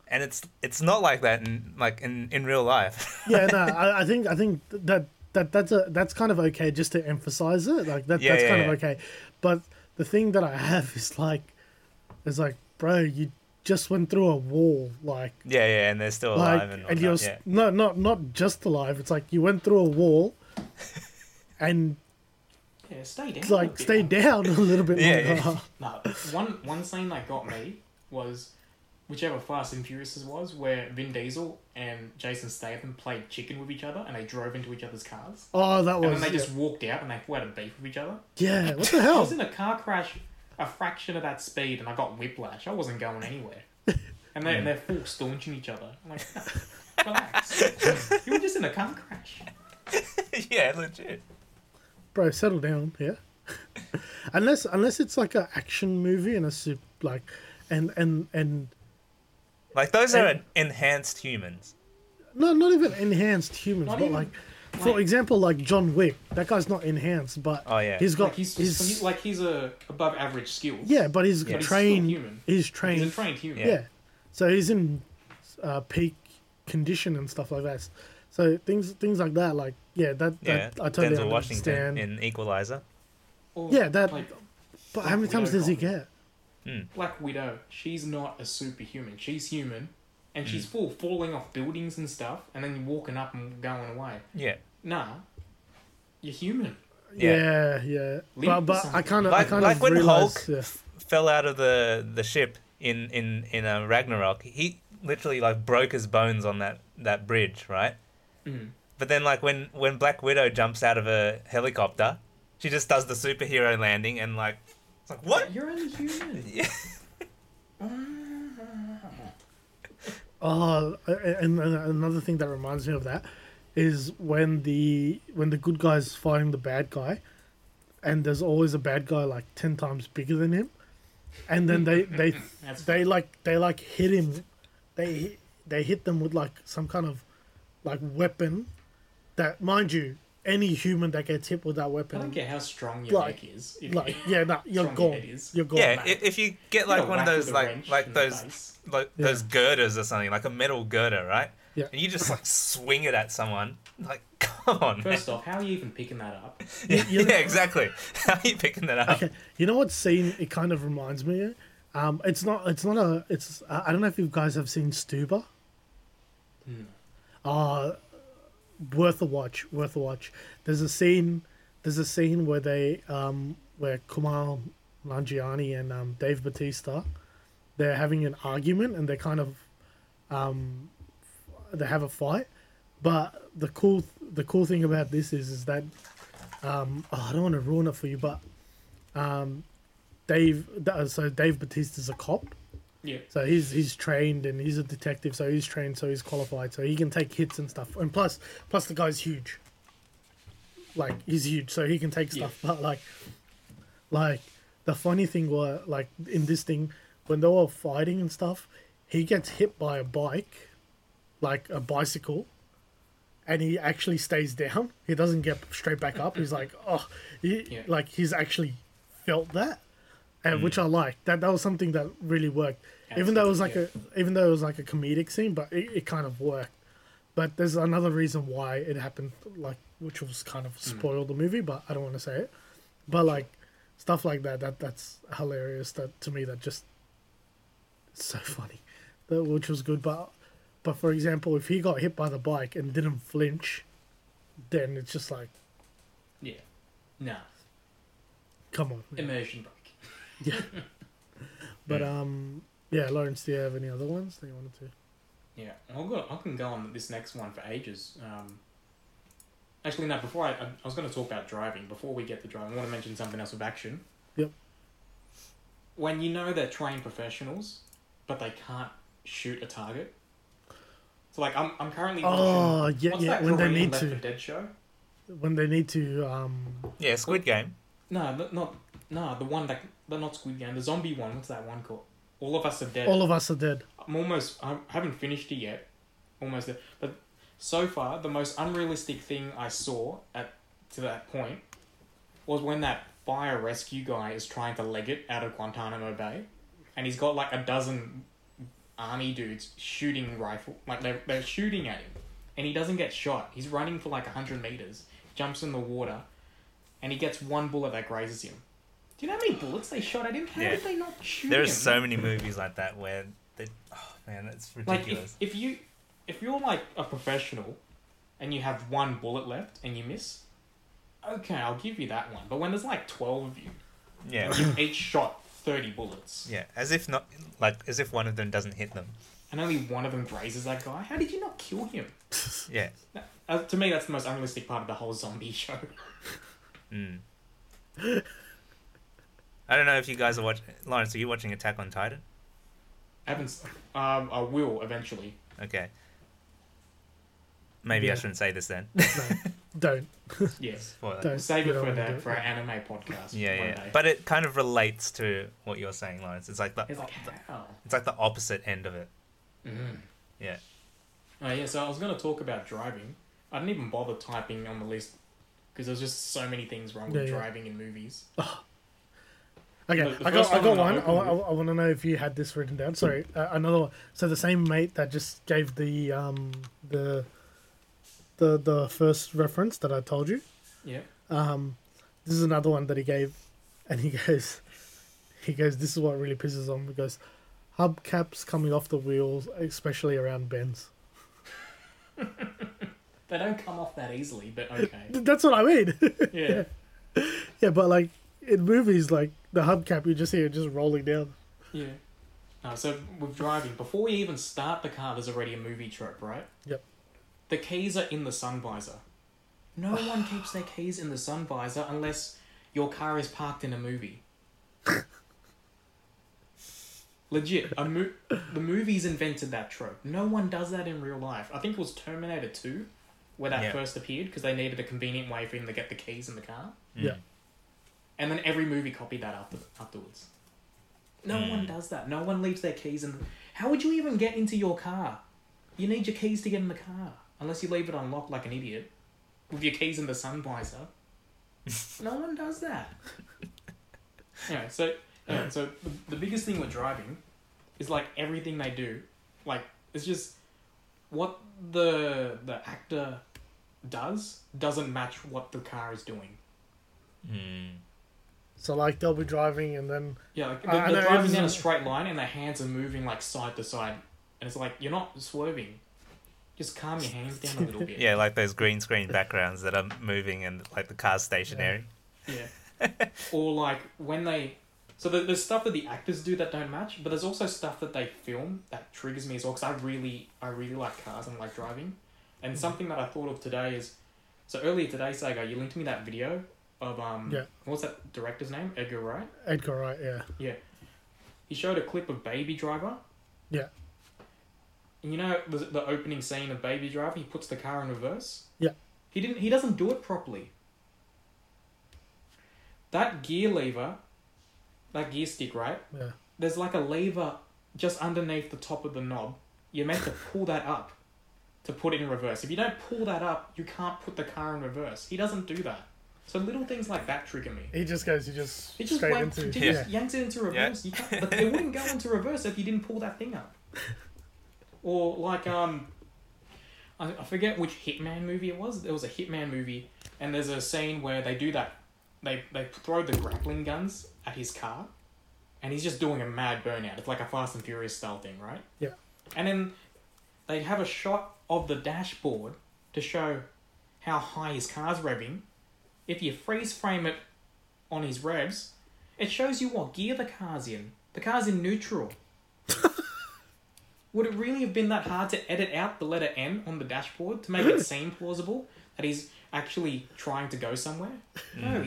And it's not like that in real life. Yeah, no, I think that. That's kind of okay just to emphasize it. That's kind of okay. But the thing that I have is bro, you just went through a wall. And they're still alive and you're not just alive. It's you went through a wall and stay down a little bit longer. Yeah. No, one scene that got me was whichever Fast and Furious was, where Vin Diesel and Jason Statham played chicken with each other and they drove into each other's cars. Oh, that was... And then they just walked out and they had a beef with each other. Yeah, what the hell? I was in a car crash a fraction of that speed and I got whiplash. I wasn't going anywhere. And they're full staunching each other. I'm relax. You were just in a car crash. Yeah, legit. Bro, settle down, yeah? Unless it's an action movie and a super... those are enhanced humans. No, not even enhanced humans. For example, John Wick. That guy's not enhanced, but he's got... he's a above average skills. Yeah, but he's trained. He's a trained human. Yeah. So he's in peak condition and stuff like that. So things like that, I totally Denzel understand. Denzel Washington in Equalizer. But how many times does he get? Mm. Black Widow, she's not a superhuman. She's human, and she's full falling off buildings and stuff, and then walking up and going away. Yeah. Nah, you're human. Yeah. But I kind of when Hulk fell out of the ship in Ragnarok, he literally broke his bones on that bridge, right? Mm. But then when Black Widow jumps out of a helicopter, she just does the superhero landing and . It's what? You're only human. Yeah. And another thing that reminds me of that is when the good guy's fighting the bad guy, and there's always a bad guy 10 times bigger than him, and then they hit him, they hit them with some kind of weapon, that mind you. Any human that gets hit with that weapon... I don't care how strong your neck is. You're gone. You're gone. Yeah, if you get one of those those girders or something, a metal girder, right? Yeah. And you just like swing it at someone. Like, come on. First off, how are you even picking that up? Yeah, exactly. How are you picking that up? Okay. You know what scene it kind of reminds me of? I don't know if you guys have seen Stuber. Worth a watch. There's a scene where they where Kumail Nanjiani and Dave Bautista, they're having an argument and they kind of they have a fight, but the cool thing about this is that I don't want to ruin it for you, but Dave Bautista's a cop. Yeah. So he's trained and he's a detective, so he's trained, so he's qualified, so he can take hits and stuff. And plus the guy's huge. Like, he's huge, so he can take stuff. Yeah. But like the funny thing was, like in this thing, when they were fighting and stuff, he gets hit by a bike, like a bicycle, and he actually stays down. He doesn't get straight back up. He's like, he's actually felt that. And which I liked. That was something that really worked. Absolutely, even though it was like a comedic scene, but it kind of worked. But there's another reason why it happened, like, which was kind of spoiled the movie, but I don't want to say it. But like stuff like that's hilarious. That to me, that just it's so funny. That which was good. But for example, if he got hit by the bike and didn't flinch, then it's just like, yeah, nah, come on, immersion. Yeah. Yeah, but Lawrence, do you have any other ones that you wanted to? Yeah, I can go on this next one for ages. Actually, no. Before I was going to talk about driving. Before we get to driving, I want to mention something else with action. Yep. When you know they're trained professionals, but they can't shoot a target. So like, I'm currently watching. Oh yeah, what's that when they need Left to. For Dead show? When they need to. Yeah, Squid Game. No, the one that. But not Squid Game, the zombie one. What's that one called? All of Us Are Dead. All of Us Are Dead. I haven't finished it yet. Almost there. But so far, the most unrealistic thing I saw to that point was when that fire rescue guy is trying to leg it out of Guantanamo Bay. And he's got like a dozen army dudes shooting rifle. Like they're shooting at him. And he doesn't get shot. He's running for like 100 meters. Jumps in the water. And he gets one bullet that grazes him. Do you know how many bullets they shot at him? How did they not shoot him? There are so many movies like that where they... Oh, man, that's ridiculous. Like, if you're like a professional and you have one bullet left and you miss, okay, I'll give you that one. But when there's like 12 of you, like each shot 30 bullets. Yeah, as if one of them doesn't hit them. And only one of them grazes that guy? How did you not kill him? Yeah. To me, that's the most unrealistic part of the whole zombie show. I don't know if you guys are watching... Lawrence, are you watching Attack on Titan? I haven't... I will eventually. Okay. Maybe I shouldn't say this then. No, don't. Yes. Don't. Save it for our anime podcast. Yeah. But it kind of relates to what you're saying, Lawrence. It's like the opposite end of it. Mm-hmm. Yeah. So I was going to talk about driving. I didn't even bother typing on the list because there's just so many things wrong with driving in movies. Okay, I got one. I want to know if you had this written down. Sorry, another one. So the same mate that just gave the first reference that I told you. Yeah. This is another one that he gave, and he goes. This is what really pisses on. He goes, hubcaps coming off the wheels, especially around bends. They don't come off that easily, but okay. That's what I mean. Yeah. Yeah, but like. In movies, like, the hubcap, you just hear it just rolling down. Yeah. So, with driving, before we even start the car, there's already a movie trope, right? Yep. The keys are in the sun visor. No one keeps their keys in the sun visor unless your car is parked in a movie. Legit. The movies invented that trope. No one does that in real life. I think it was Terminator 2 where that first appeared because they needed a convenient way for him to get the keys in the car. Mm. Yeah. And then every movie copied that afterwards. No one does that. No one leaves their keys in... How would you even get into your car? You need your keys to get in the car. Unless you leave it unlocked like an idiot. With your keys in the sun visor. No one does that. Anyway, so the biggest thing with driving is like everything they do. Like, it's just... what the actor does doesn't match what the car is doing. Mm. So, like, they'll be driving and then... Yeah, like, they're driving down a straight line and their hands are moving, like, side to side. And it's like, you're not swerving. Just calm your hands down a little bit. Yeah, like those green screen backgrounds that are moving and, like, the car's stationary. Yeah. Or, like, when they... So, there's stuff that the actors do that don't match, but there's also stuff that they film that triggers me as well, because I really like cars and like driving. And something that I thought of today is... So, earlier today, Sega, you linked me that video... of what's that director's name? Edgar Wright? Edgar Wright, yeah. Yeah. He showed a clip of Baby Driver. Yeah. And you know the opening scene of Baby Driver, he puts the car in reverse? Yeah. He doesn't do it properly. That gear lever, that gear stick, right? Yeah. There's like a lever just underneath the top of the knob. You're meant to pull that up to put it in reverse. If you don't pull that up, you can't put the car in reverse. He doesn't do that. So little things like that trigger me. He just yanks it into reverse. Yeah. But it wouldn't go into reverse if you didn't pull that thing up. Or like, I forget which Hitman movie it was. There was a Hitman movie, and there's a scene where they do that. They throw the grappling guns at his car, and he's just doing a mad burnout. It's like a Fast and Furious style thing, right? Yeah. And then they have a shot of the dashboard to show how high his car's revving. If you freeze frame it on his revs, it shows you what gear the car's in. The car's in neutral. Would it really have been that hard to edit out the letter N on the dashboard to make it seem plausible that he's actually trying to go somewhere? No,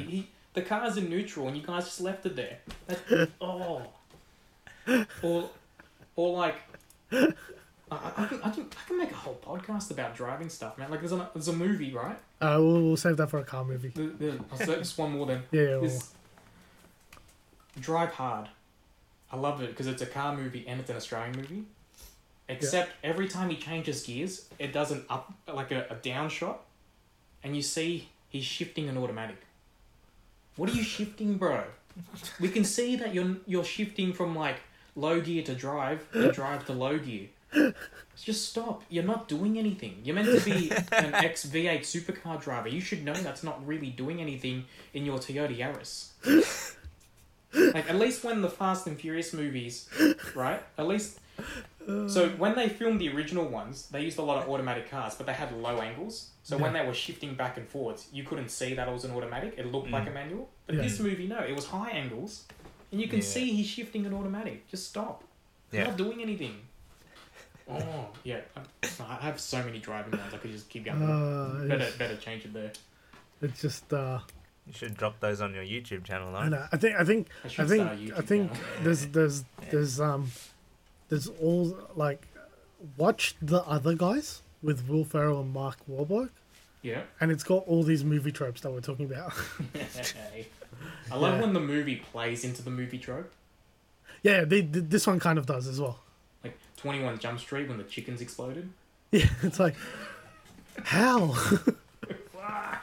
the car's in neutral and you guys just left it there. Or like... I can make a whole podcast about driving stuff, man. Like, there's a movie, right? We'll save that for a car movie. I'll save just one more then. Drive Hard. I love it because it's a car movie and it's an Australian movie. Except every time he changes gears, it does an up, like a down shot, and you see he's shifting an automatic. What are you shifting, bro? We can see that you're shifting from like low gear to drive, and drive to low gear. Just stop. You're not doing anything. You're meant to be an ex-V8 supercar driver. You should know that's not really doing anything in your Toyota Yaris. Like, at least when the Fast and Furious movies, right? At least... So, when they filmed the original ones, they used a lot of automatic cars, but they had low angles. So, when they were shifting back and forwards, you couldn't see that it was an automatic. It looked like a manual. But this movie, no. It was high angles. And you can see he's shifting an automatic. Just stop. Yeah. You're not doing anything. Oh, yeah. I have so many driving ones. I could just keep going. Better change it there. It's just... you should drop those on your YouTube channel, though. I think there's all, like... Watch The Other Guys with Will Ferrell and Mark Wahlberg. Yeah. And it's got all these movie tropes that we're talking about. I love when the movie plays into the movie trope. Yeah, this one kind of does as well. 21 Jump Street when the chickens exploded. Yeah, it's like, how? I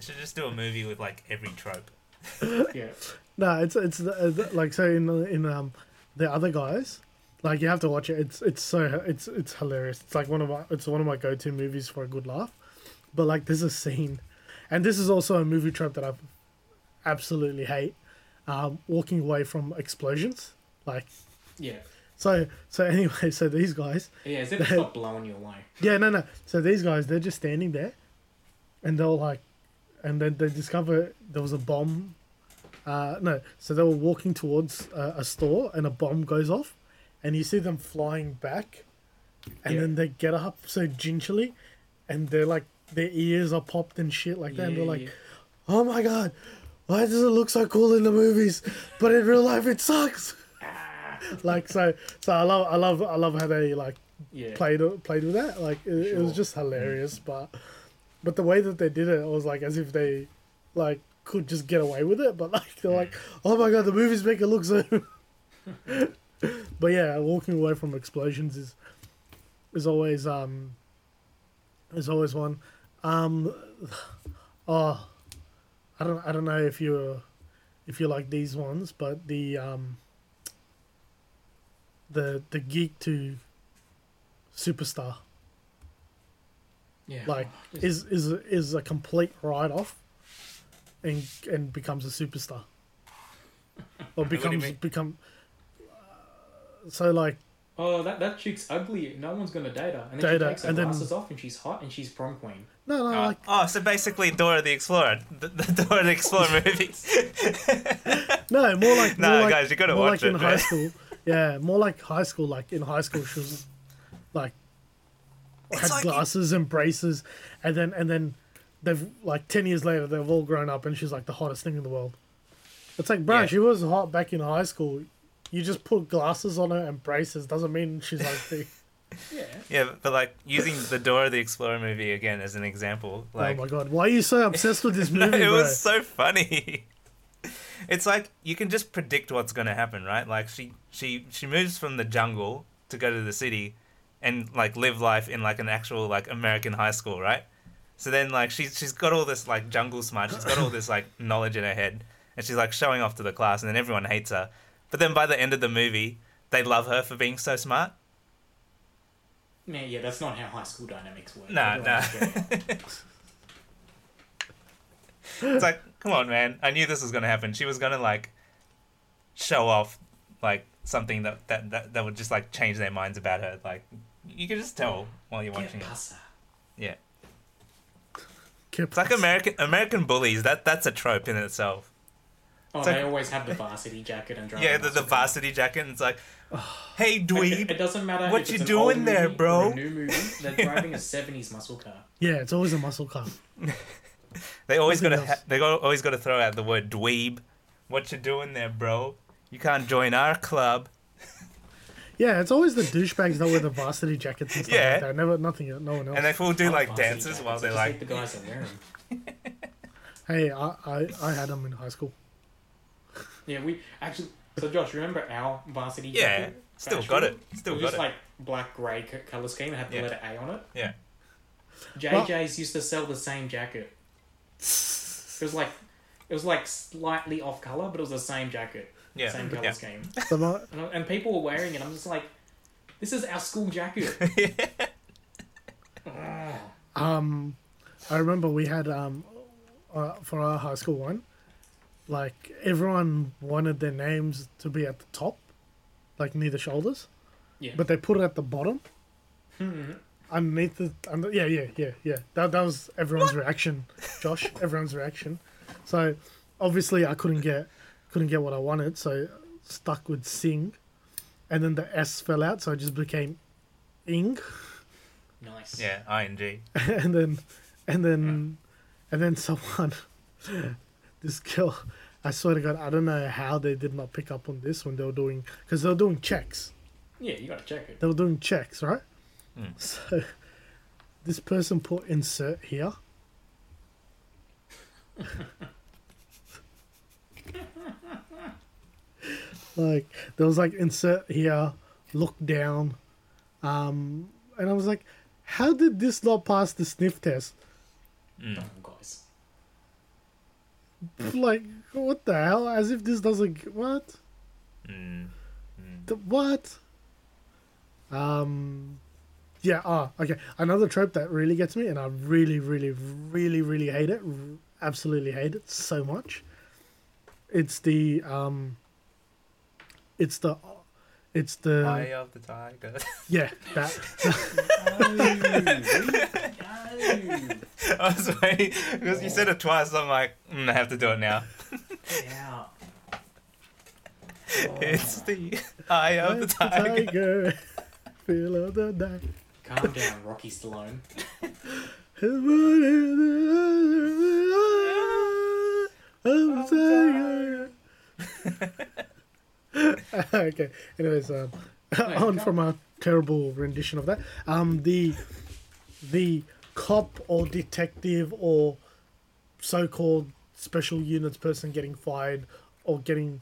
should just do a movie with like every trope. Yeah. No, it's like, so in The Other Guys, like, you have to watch it. It's hilarious. It's like one of my go-to movies for a good laugh. But like, there's a scene, and this is also a movie trope that I absolutely hate. Walking away from explosions, like. Yeah. So anyway, so these guys... Yeah, as if it's not blowing your way. Yeah, no. So these guys, they're just standing there, and they'll like... And then they discover there was a bomb. So they were walking towards a store, and a bomb goes off, and you see them flying back, and then they get up so gingerly, and they're like, their ears are popped and shit like that, and they're like, oh my god, why does it look so cool in the movies, but in real life it sucks? Like, so I love how they like played with that. Like, it was just hilarious, but the way that they did it, it was like as if they like could just get away with it, but like they're like, oh my god, the movies make it look so. But yeah, walking away from explosions is always one. I don't know if you like these ones, but the geek to superstar. yeah, like is a complete write-off and becomes a superstar or becomes so like. Oh, that chick's ugly. No one's gonna date her. And then she takes her glasses off and she's hot and she's prom queen. So basically Dora the Explorer. The Dora the Explorer movie. No, more like... No, like, guys, you gotta watch like it. In high school. Yeah, more like high school. Like, in high school, she was, like, had like glasses and braces. And then they've, like, 10 years later, they've all grown up and she's, like, the hottest thing in the world. It's like, bro, she was hot back in high school. You just put glasses on her and braces doesn't mean she's like Yeah, but like using the Dora the Explorer movie again as an example. Like, oh my god, why are you so obsessed with this movie? It was so funny. It's like you can just predict what's going to happen, right? Like she moves from the jungle to go to the city and like live life in like an actual like American high school, right? So then like she's got all this like jungle smart, she's got all this like knowledge in her head and she's like showing off to the class and then everyone hates her. But then by the end of the movie, they love her for being so smart. Man, yeah, that's not how high school dynamics work. No. It's like, come on, man. I knew this was going to happen. She was going to, like, show off, like, something that would just, like, change their minds about her. Like, you can just tell while you're watching it. Yeah. It's like American bullies. That's a trope in itself. Oh, they always have the varsity jacket and drama. Yeah, the varsity jacket, and it's like, hey, dweeb, it doesn't matter what you doing there, bro. Or a new movie, they're driving a 70s muscle car. Yeah, it's always a muscle car. Always got to throw out the word dweeb. What you doing there, bro? You can't join our club. Yeah, it's always the douchebags that wear the varsity jackets and stuff like that. No one else. And they all do like dances while they're like the guys that wear them. Hey, I had them in high school. Yeah, we actually... So, Josh, remember our varsity jacket? Yeah, still got it. Just like black grey colour scheme and had the letter A on it. Yeah. JJ's used to sell the same jacket. It was like slightly off colour, but it was the same jacket. Yeah. Same colour scheme. And people were wearing it. I'm just like, this is our school jacket. I remember we had, for our high school one, like, everyone wanted their names to be at the top, like, near the shoulders. Yeah. But they put it at the bottom. Mm-hmm. Underneath the... Yeah. That was everyone's reaction, Josh. Everyone's reaction. So, obviously, I couldn't get what I wanted, so stuck with Singh. And then the S fell out, so it just became Ing. Nice. Yeah, I-N-G. And then someone... This girl, I swear to God, I don't know how they did not pick up on this when they were doing... Because they were doing checks. Yeah, you got to check it. They were doing checks, right? Mm. So, this person put insert here. Like, there was like insert here, look down. And I was like, how did this not pass the sniff test? Mm. Like, what the hell? As if this doesn't... What? Mm. Mm. What? Yeah, okay. Another trope that really gets me, and I really, really, really, really hate it. Absolutely hate it so much. It's the... Eye of the tiger. Yeah, that... I was waiting because you said it twice. I'm like, I have to do it now. Yeah. It's the eye of the tiger. Feel of the night. Calm down, Rocky Stallone. Okay. Anyways, on from our terrible rendition of that. The cop or detective or so-called special units person getting fired or getting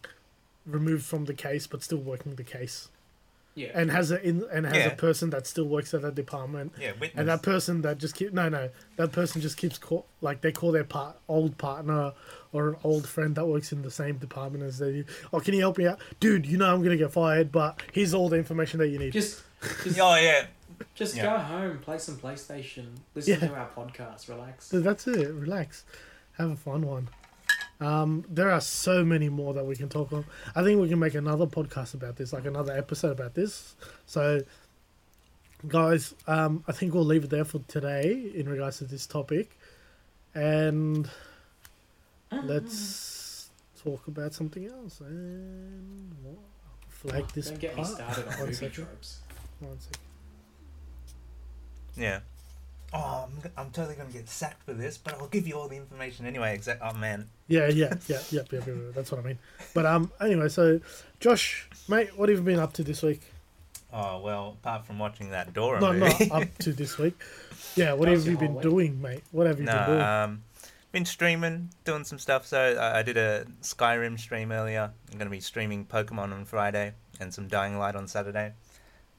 removed from the case but still working the case. Yeah. And has a person that still works at that department. Yeah, witness. And that person that just keeps like they call their old partner or an old friend that works in the same department as they do. Oh, can you help me out? Dude, you know I'm going to get fired, but here's all the information that you need. Just... Oh, yeah. Just go home, play some PlayStation, listen to our podcast, relax. That's it, relax. Have a fun one. There are so many more that we can talk on. I think we can make another podcast about this, like another episode about this. So, guys, I think we'll leave it there for today in regards to this topic. And let's talk about something else. And what? Like this don't get me started on movie tropes. One second. Yeah. Oh, I'm totally going to get sacked for this, but I'll give you all the information anyway. Oh, man. Yeah. That's what I mean. But anyway, so, Josh, mate, what have you been up to this week? Oh, well, apart from watching that Dora movie. Not up to this week. Yeah, what have you been doing, mate? What have you been doing? Been streaming, doing some stuff. So I did a Skyrim stream earlier. I'm going to be streaming Pokemon on Friday and some Dying Light on Saturday.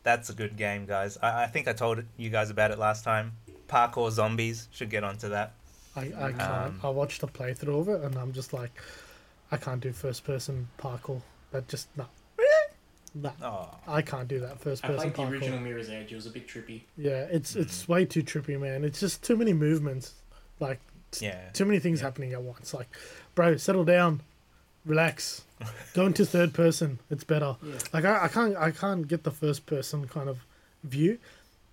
That's a good game, guys. I think I told you guys about it last time. Parkour Zombies, should get onto that. I can't. I watched a playthrough of it and I'm just like, I can't do first-person parkour. That just, no. Really? No. Oh. I can't do that first-person parkour. I played the original Mirror's Edge. It was a bit trippy. Yeah, it's way too trippy, man. It's just too many movements. Like, too many things happening at once. Like, bro, settle down. Relax. Go into third person. It's better. Yeah. Like I can't get the first person kind of view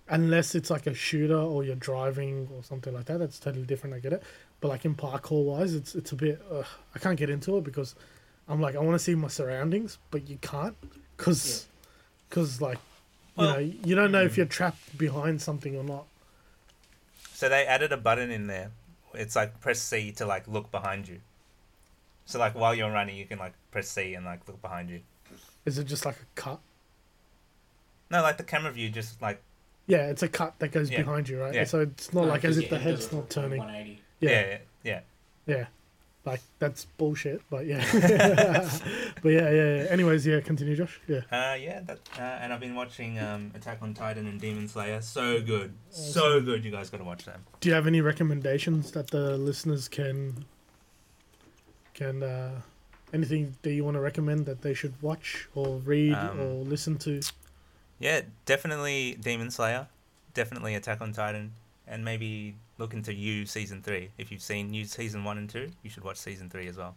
unless it's like a shooter or you're driving or something like that. That's totally different, I get it. But like in parkour wise, it's a bit I can't get into it because I'm like I want to see my surroundings, but you can't cuz like you don't know if you're trapped behind something or not. So they added a button in there. It's like press C to like look behind you. So, like, while you're running, you can, like, press C and, like, look behind you. Is it just, like, a cut? No, like, the camera view just, like... Yeah, it's a cut that goes behind you, right? Yeah. So it's not, like, as if the head's not turning. 180. Yeah. Like, that's bullshit, but, yeah. But, yeah. Anyways, continue, Josh. Yeah. And I've been watching Attack on Titan and Demon Slayer. So good. So good. You guys got to watch them. Do you have any recommendations that the listeners can... anything that you want to recommend that they should watch or read or listen to? Yeah, definitely Demon Slayer, definitely Attack on Titan, and maybe look into You Season 3. If you've seen You Season 1 and 2, you should watch Season 3 as well.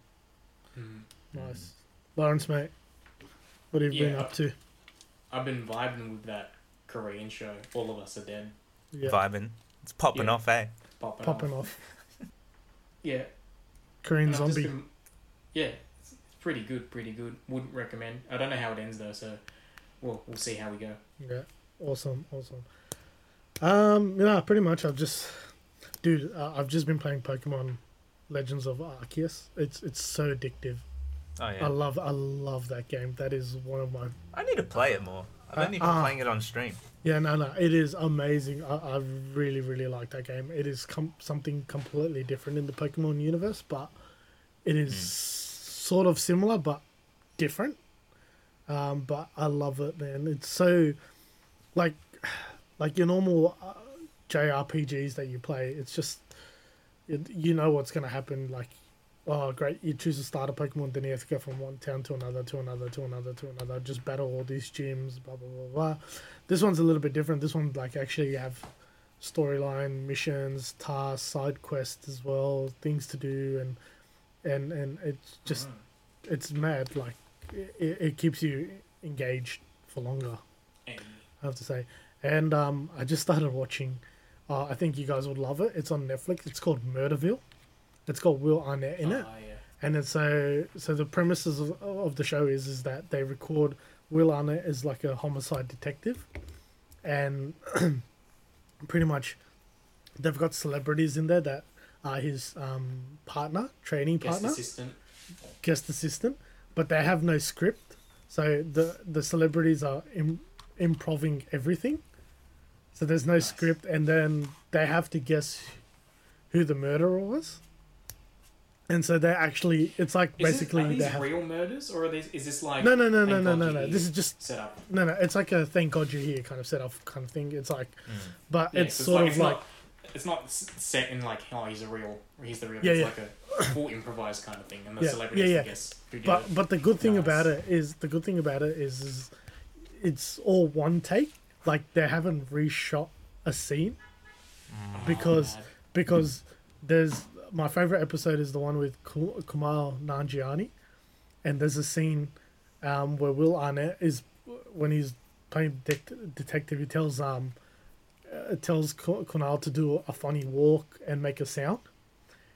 Nice. Lawrence, mate, what have you been up to? I've been vibing with that Korean show, All of Us Are Dead. Yeah. Vibing. It's popping off, eh? Popping off. Yeah. Korean zombie. It's pretty good. Wouldn't recommend. I don't know how it ends though, so we'll see how we go. Yeah, awesome. Pretty much I've just... Dude, I've just been playing Pokemon Legends of Arceus. It's so addictive. Oh, yeah. I love that game. That is one of my... I need to play it more. I've only been playing it on stream. Yeah, no. It is amazing. I really, really like that game. It is something completely different in the Pokemon universe, but it is sort of similar, but different. But I love it, man. It's so... Like your normal JRPGs that you play, it's just... You know what's going to happen, like... Oh, great. You choose a starter Pokemon, then you have to go from one town to another, to another. Just battle all these gyms, blah, blah, blah, blah. This one's a little bit different. This one, like, actually you have storyline, missions, tasks, side quests as well, things to do, and it's just... It's mad. Like, it keeps you engaged for longer, I have to say. And I just started watching... I think you guys would love it. It's on Netflix. It's called Murderville. It's got Will Arnett in it. Yeah. And it's so the premises of the show is that they record Will Arnett as like a homicide detective, and pretty much they've got celebrities in there that are his guest assistant, but they have no script, so the celebrities are improving everything, so there's no script, and then they have to guess who the murderer was. And so they're actually... It's like basically... Are these real murders? Or is this like... No. This is just... Set up. No. It's like a thank God you're here kind of set up kind of thing. It's like... But it's sort of like... It's not set in like, oh, he's the real... Yeah, it's like a full improvised kind of thing. And the celebrities, I guess, who did it. But the good thing about it is... It's all one take. like they haven't reshot a scene because there's my favorite episode is the one with Kumail Nanjiani, and there's a scene where Will Arnett is when he's playing detective. He tells Kunal to do a funny walk and make a sound.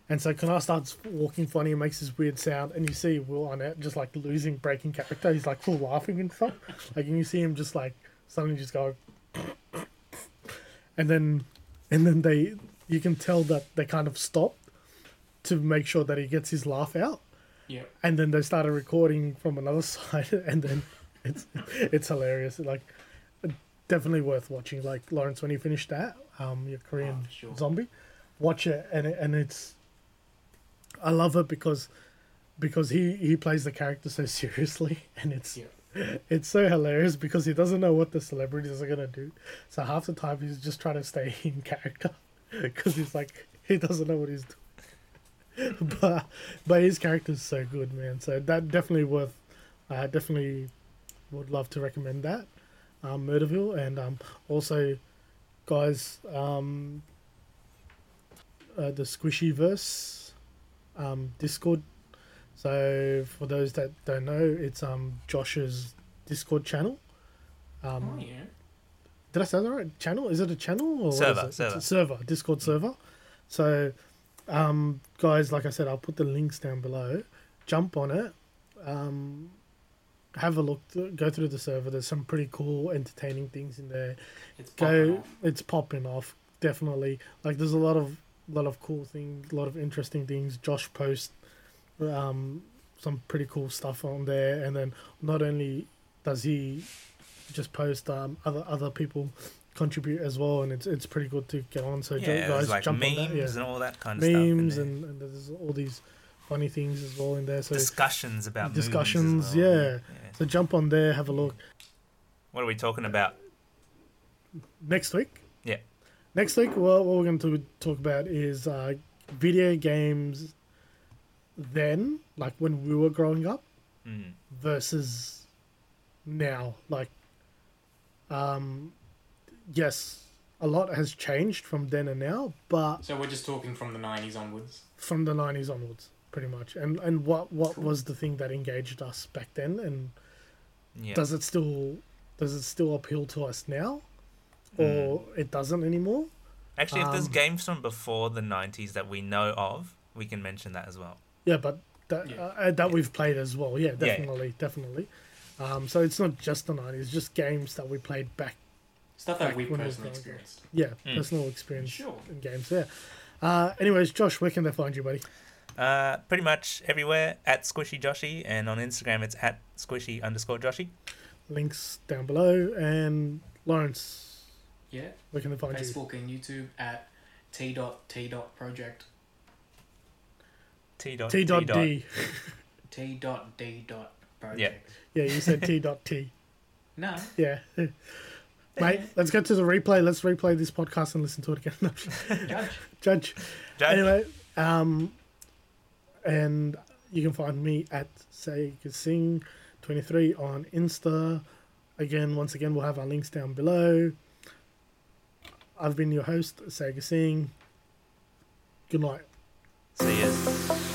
And so Kunal starts walking funny and makes this weird sound, and you see Will Arnett just like breaking character. He's like full laughing and stuff. Like, and you see him just like suddenly just go, and then you can tell that they kind of stopped to make sure that he gets his laugh out. Yeah. And then they started recording from another side, and then it's hilarious. Like, definitely worth watching. Like, Lawrence, when you finish that, your Korean zombie, watch it, and it's. I love it because he plays the character so seriously, and it's so hilarious because he doesn't know what the celebrities are gonna do. So half the time he's just trying to stay in character because he's like he doesn't know what he's doing. But his character's so good, man. So that definitely worth. I definitely would love to recommend that. Murderville, and also, guys, the Squishyverse Discord. So for those that don't know, it's Josh's Discord channel. Did I say that right? Channel? Is it a channel or server? It's a server, Discord server. So, guys, like I said, I'll put the links down below. Jump on it. Have a look, go through the server. There's some pretty cool, entertaining things in there. It's popping off, definitely. Like, there's a lot of cool things, a lot of interesting things. Josh posts some pretty cool stuff on there, and then not only does he just post, other people contribute as well, and it's pretty good to get on. So yeah, guys, like jump memes on that, and all that kind of memes stuff. Memes and there's all these funny things as well in there. So discussions about movies as well. Yeah. So jump on there, have a look. What are we talking about next week? Yeah, next week. Well, what we're going to talk about is video games. Then, like when we were growing up, versus now. Like, yes, a lot has changed from then and now. But so we're just talking from the 90s onwards. From the 90s onwards. Pretty much, and what was the thing that engaged us back then, and does it still appeal to us now, or it doesn't anymore? Actually, if there's games from before the 90s that we know of, we can mention that as well. Yeah, but that we've played as well. Yeah, definitely. So it's not just the 90s, just games that we played back. Stuff that we personally experienced. Yeah, personal experience in games. Yeah. Anyways, Josh, where can they find you, buddy? Pretty much everywhere at Squishy Joshy, and on Instagram it's at Squishy_Joshy. Links down below. And Lawrence, where can they find Facebook you? And YouTube at T.D Project. T.D. T.D Project. Yeah, you said T.T. No. Yeah. Mate, let's get to the replay. Let's replay this podcast and listen to it again. Judge. Anyway, and you can find me at Sega Singh 23 on Insta. Once again, we'll have our links down below. I've been your host, Sega Singh. Good night. See ya.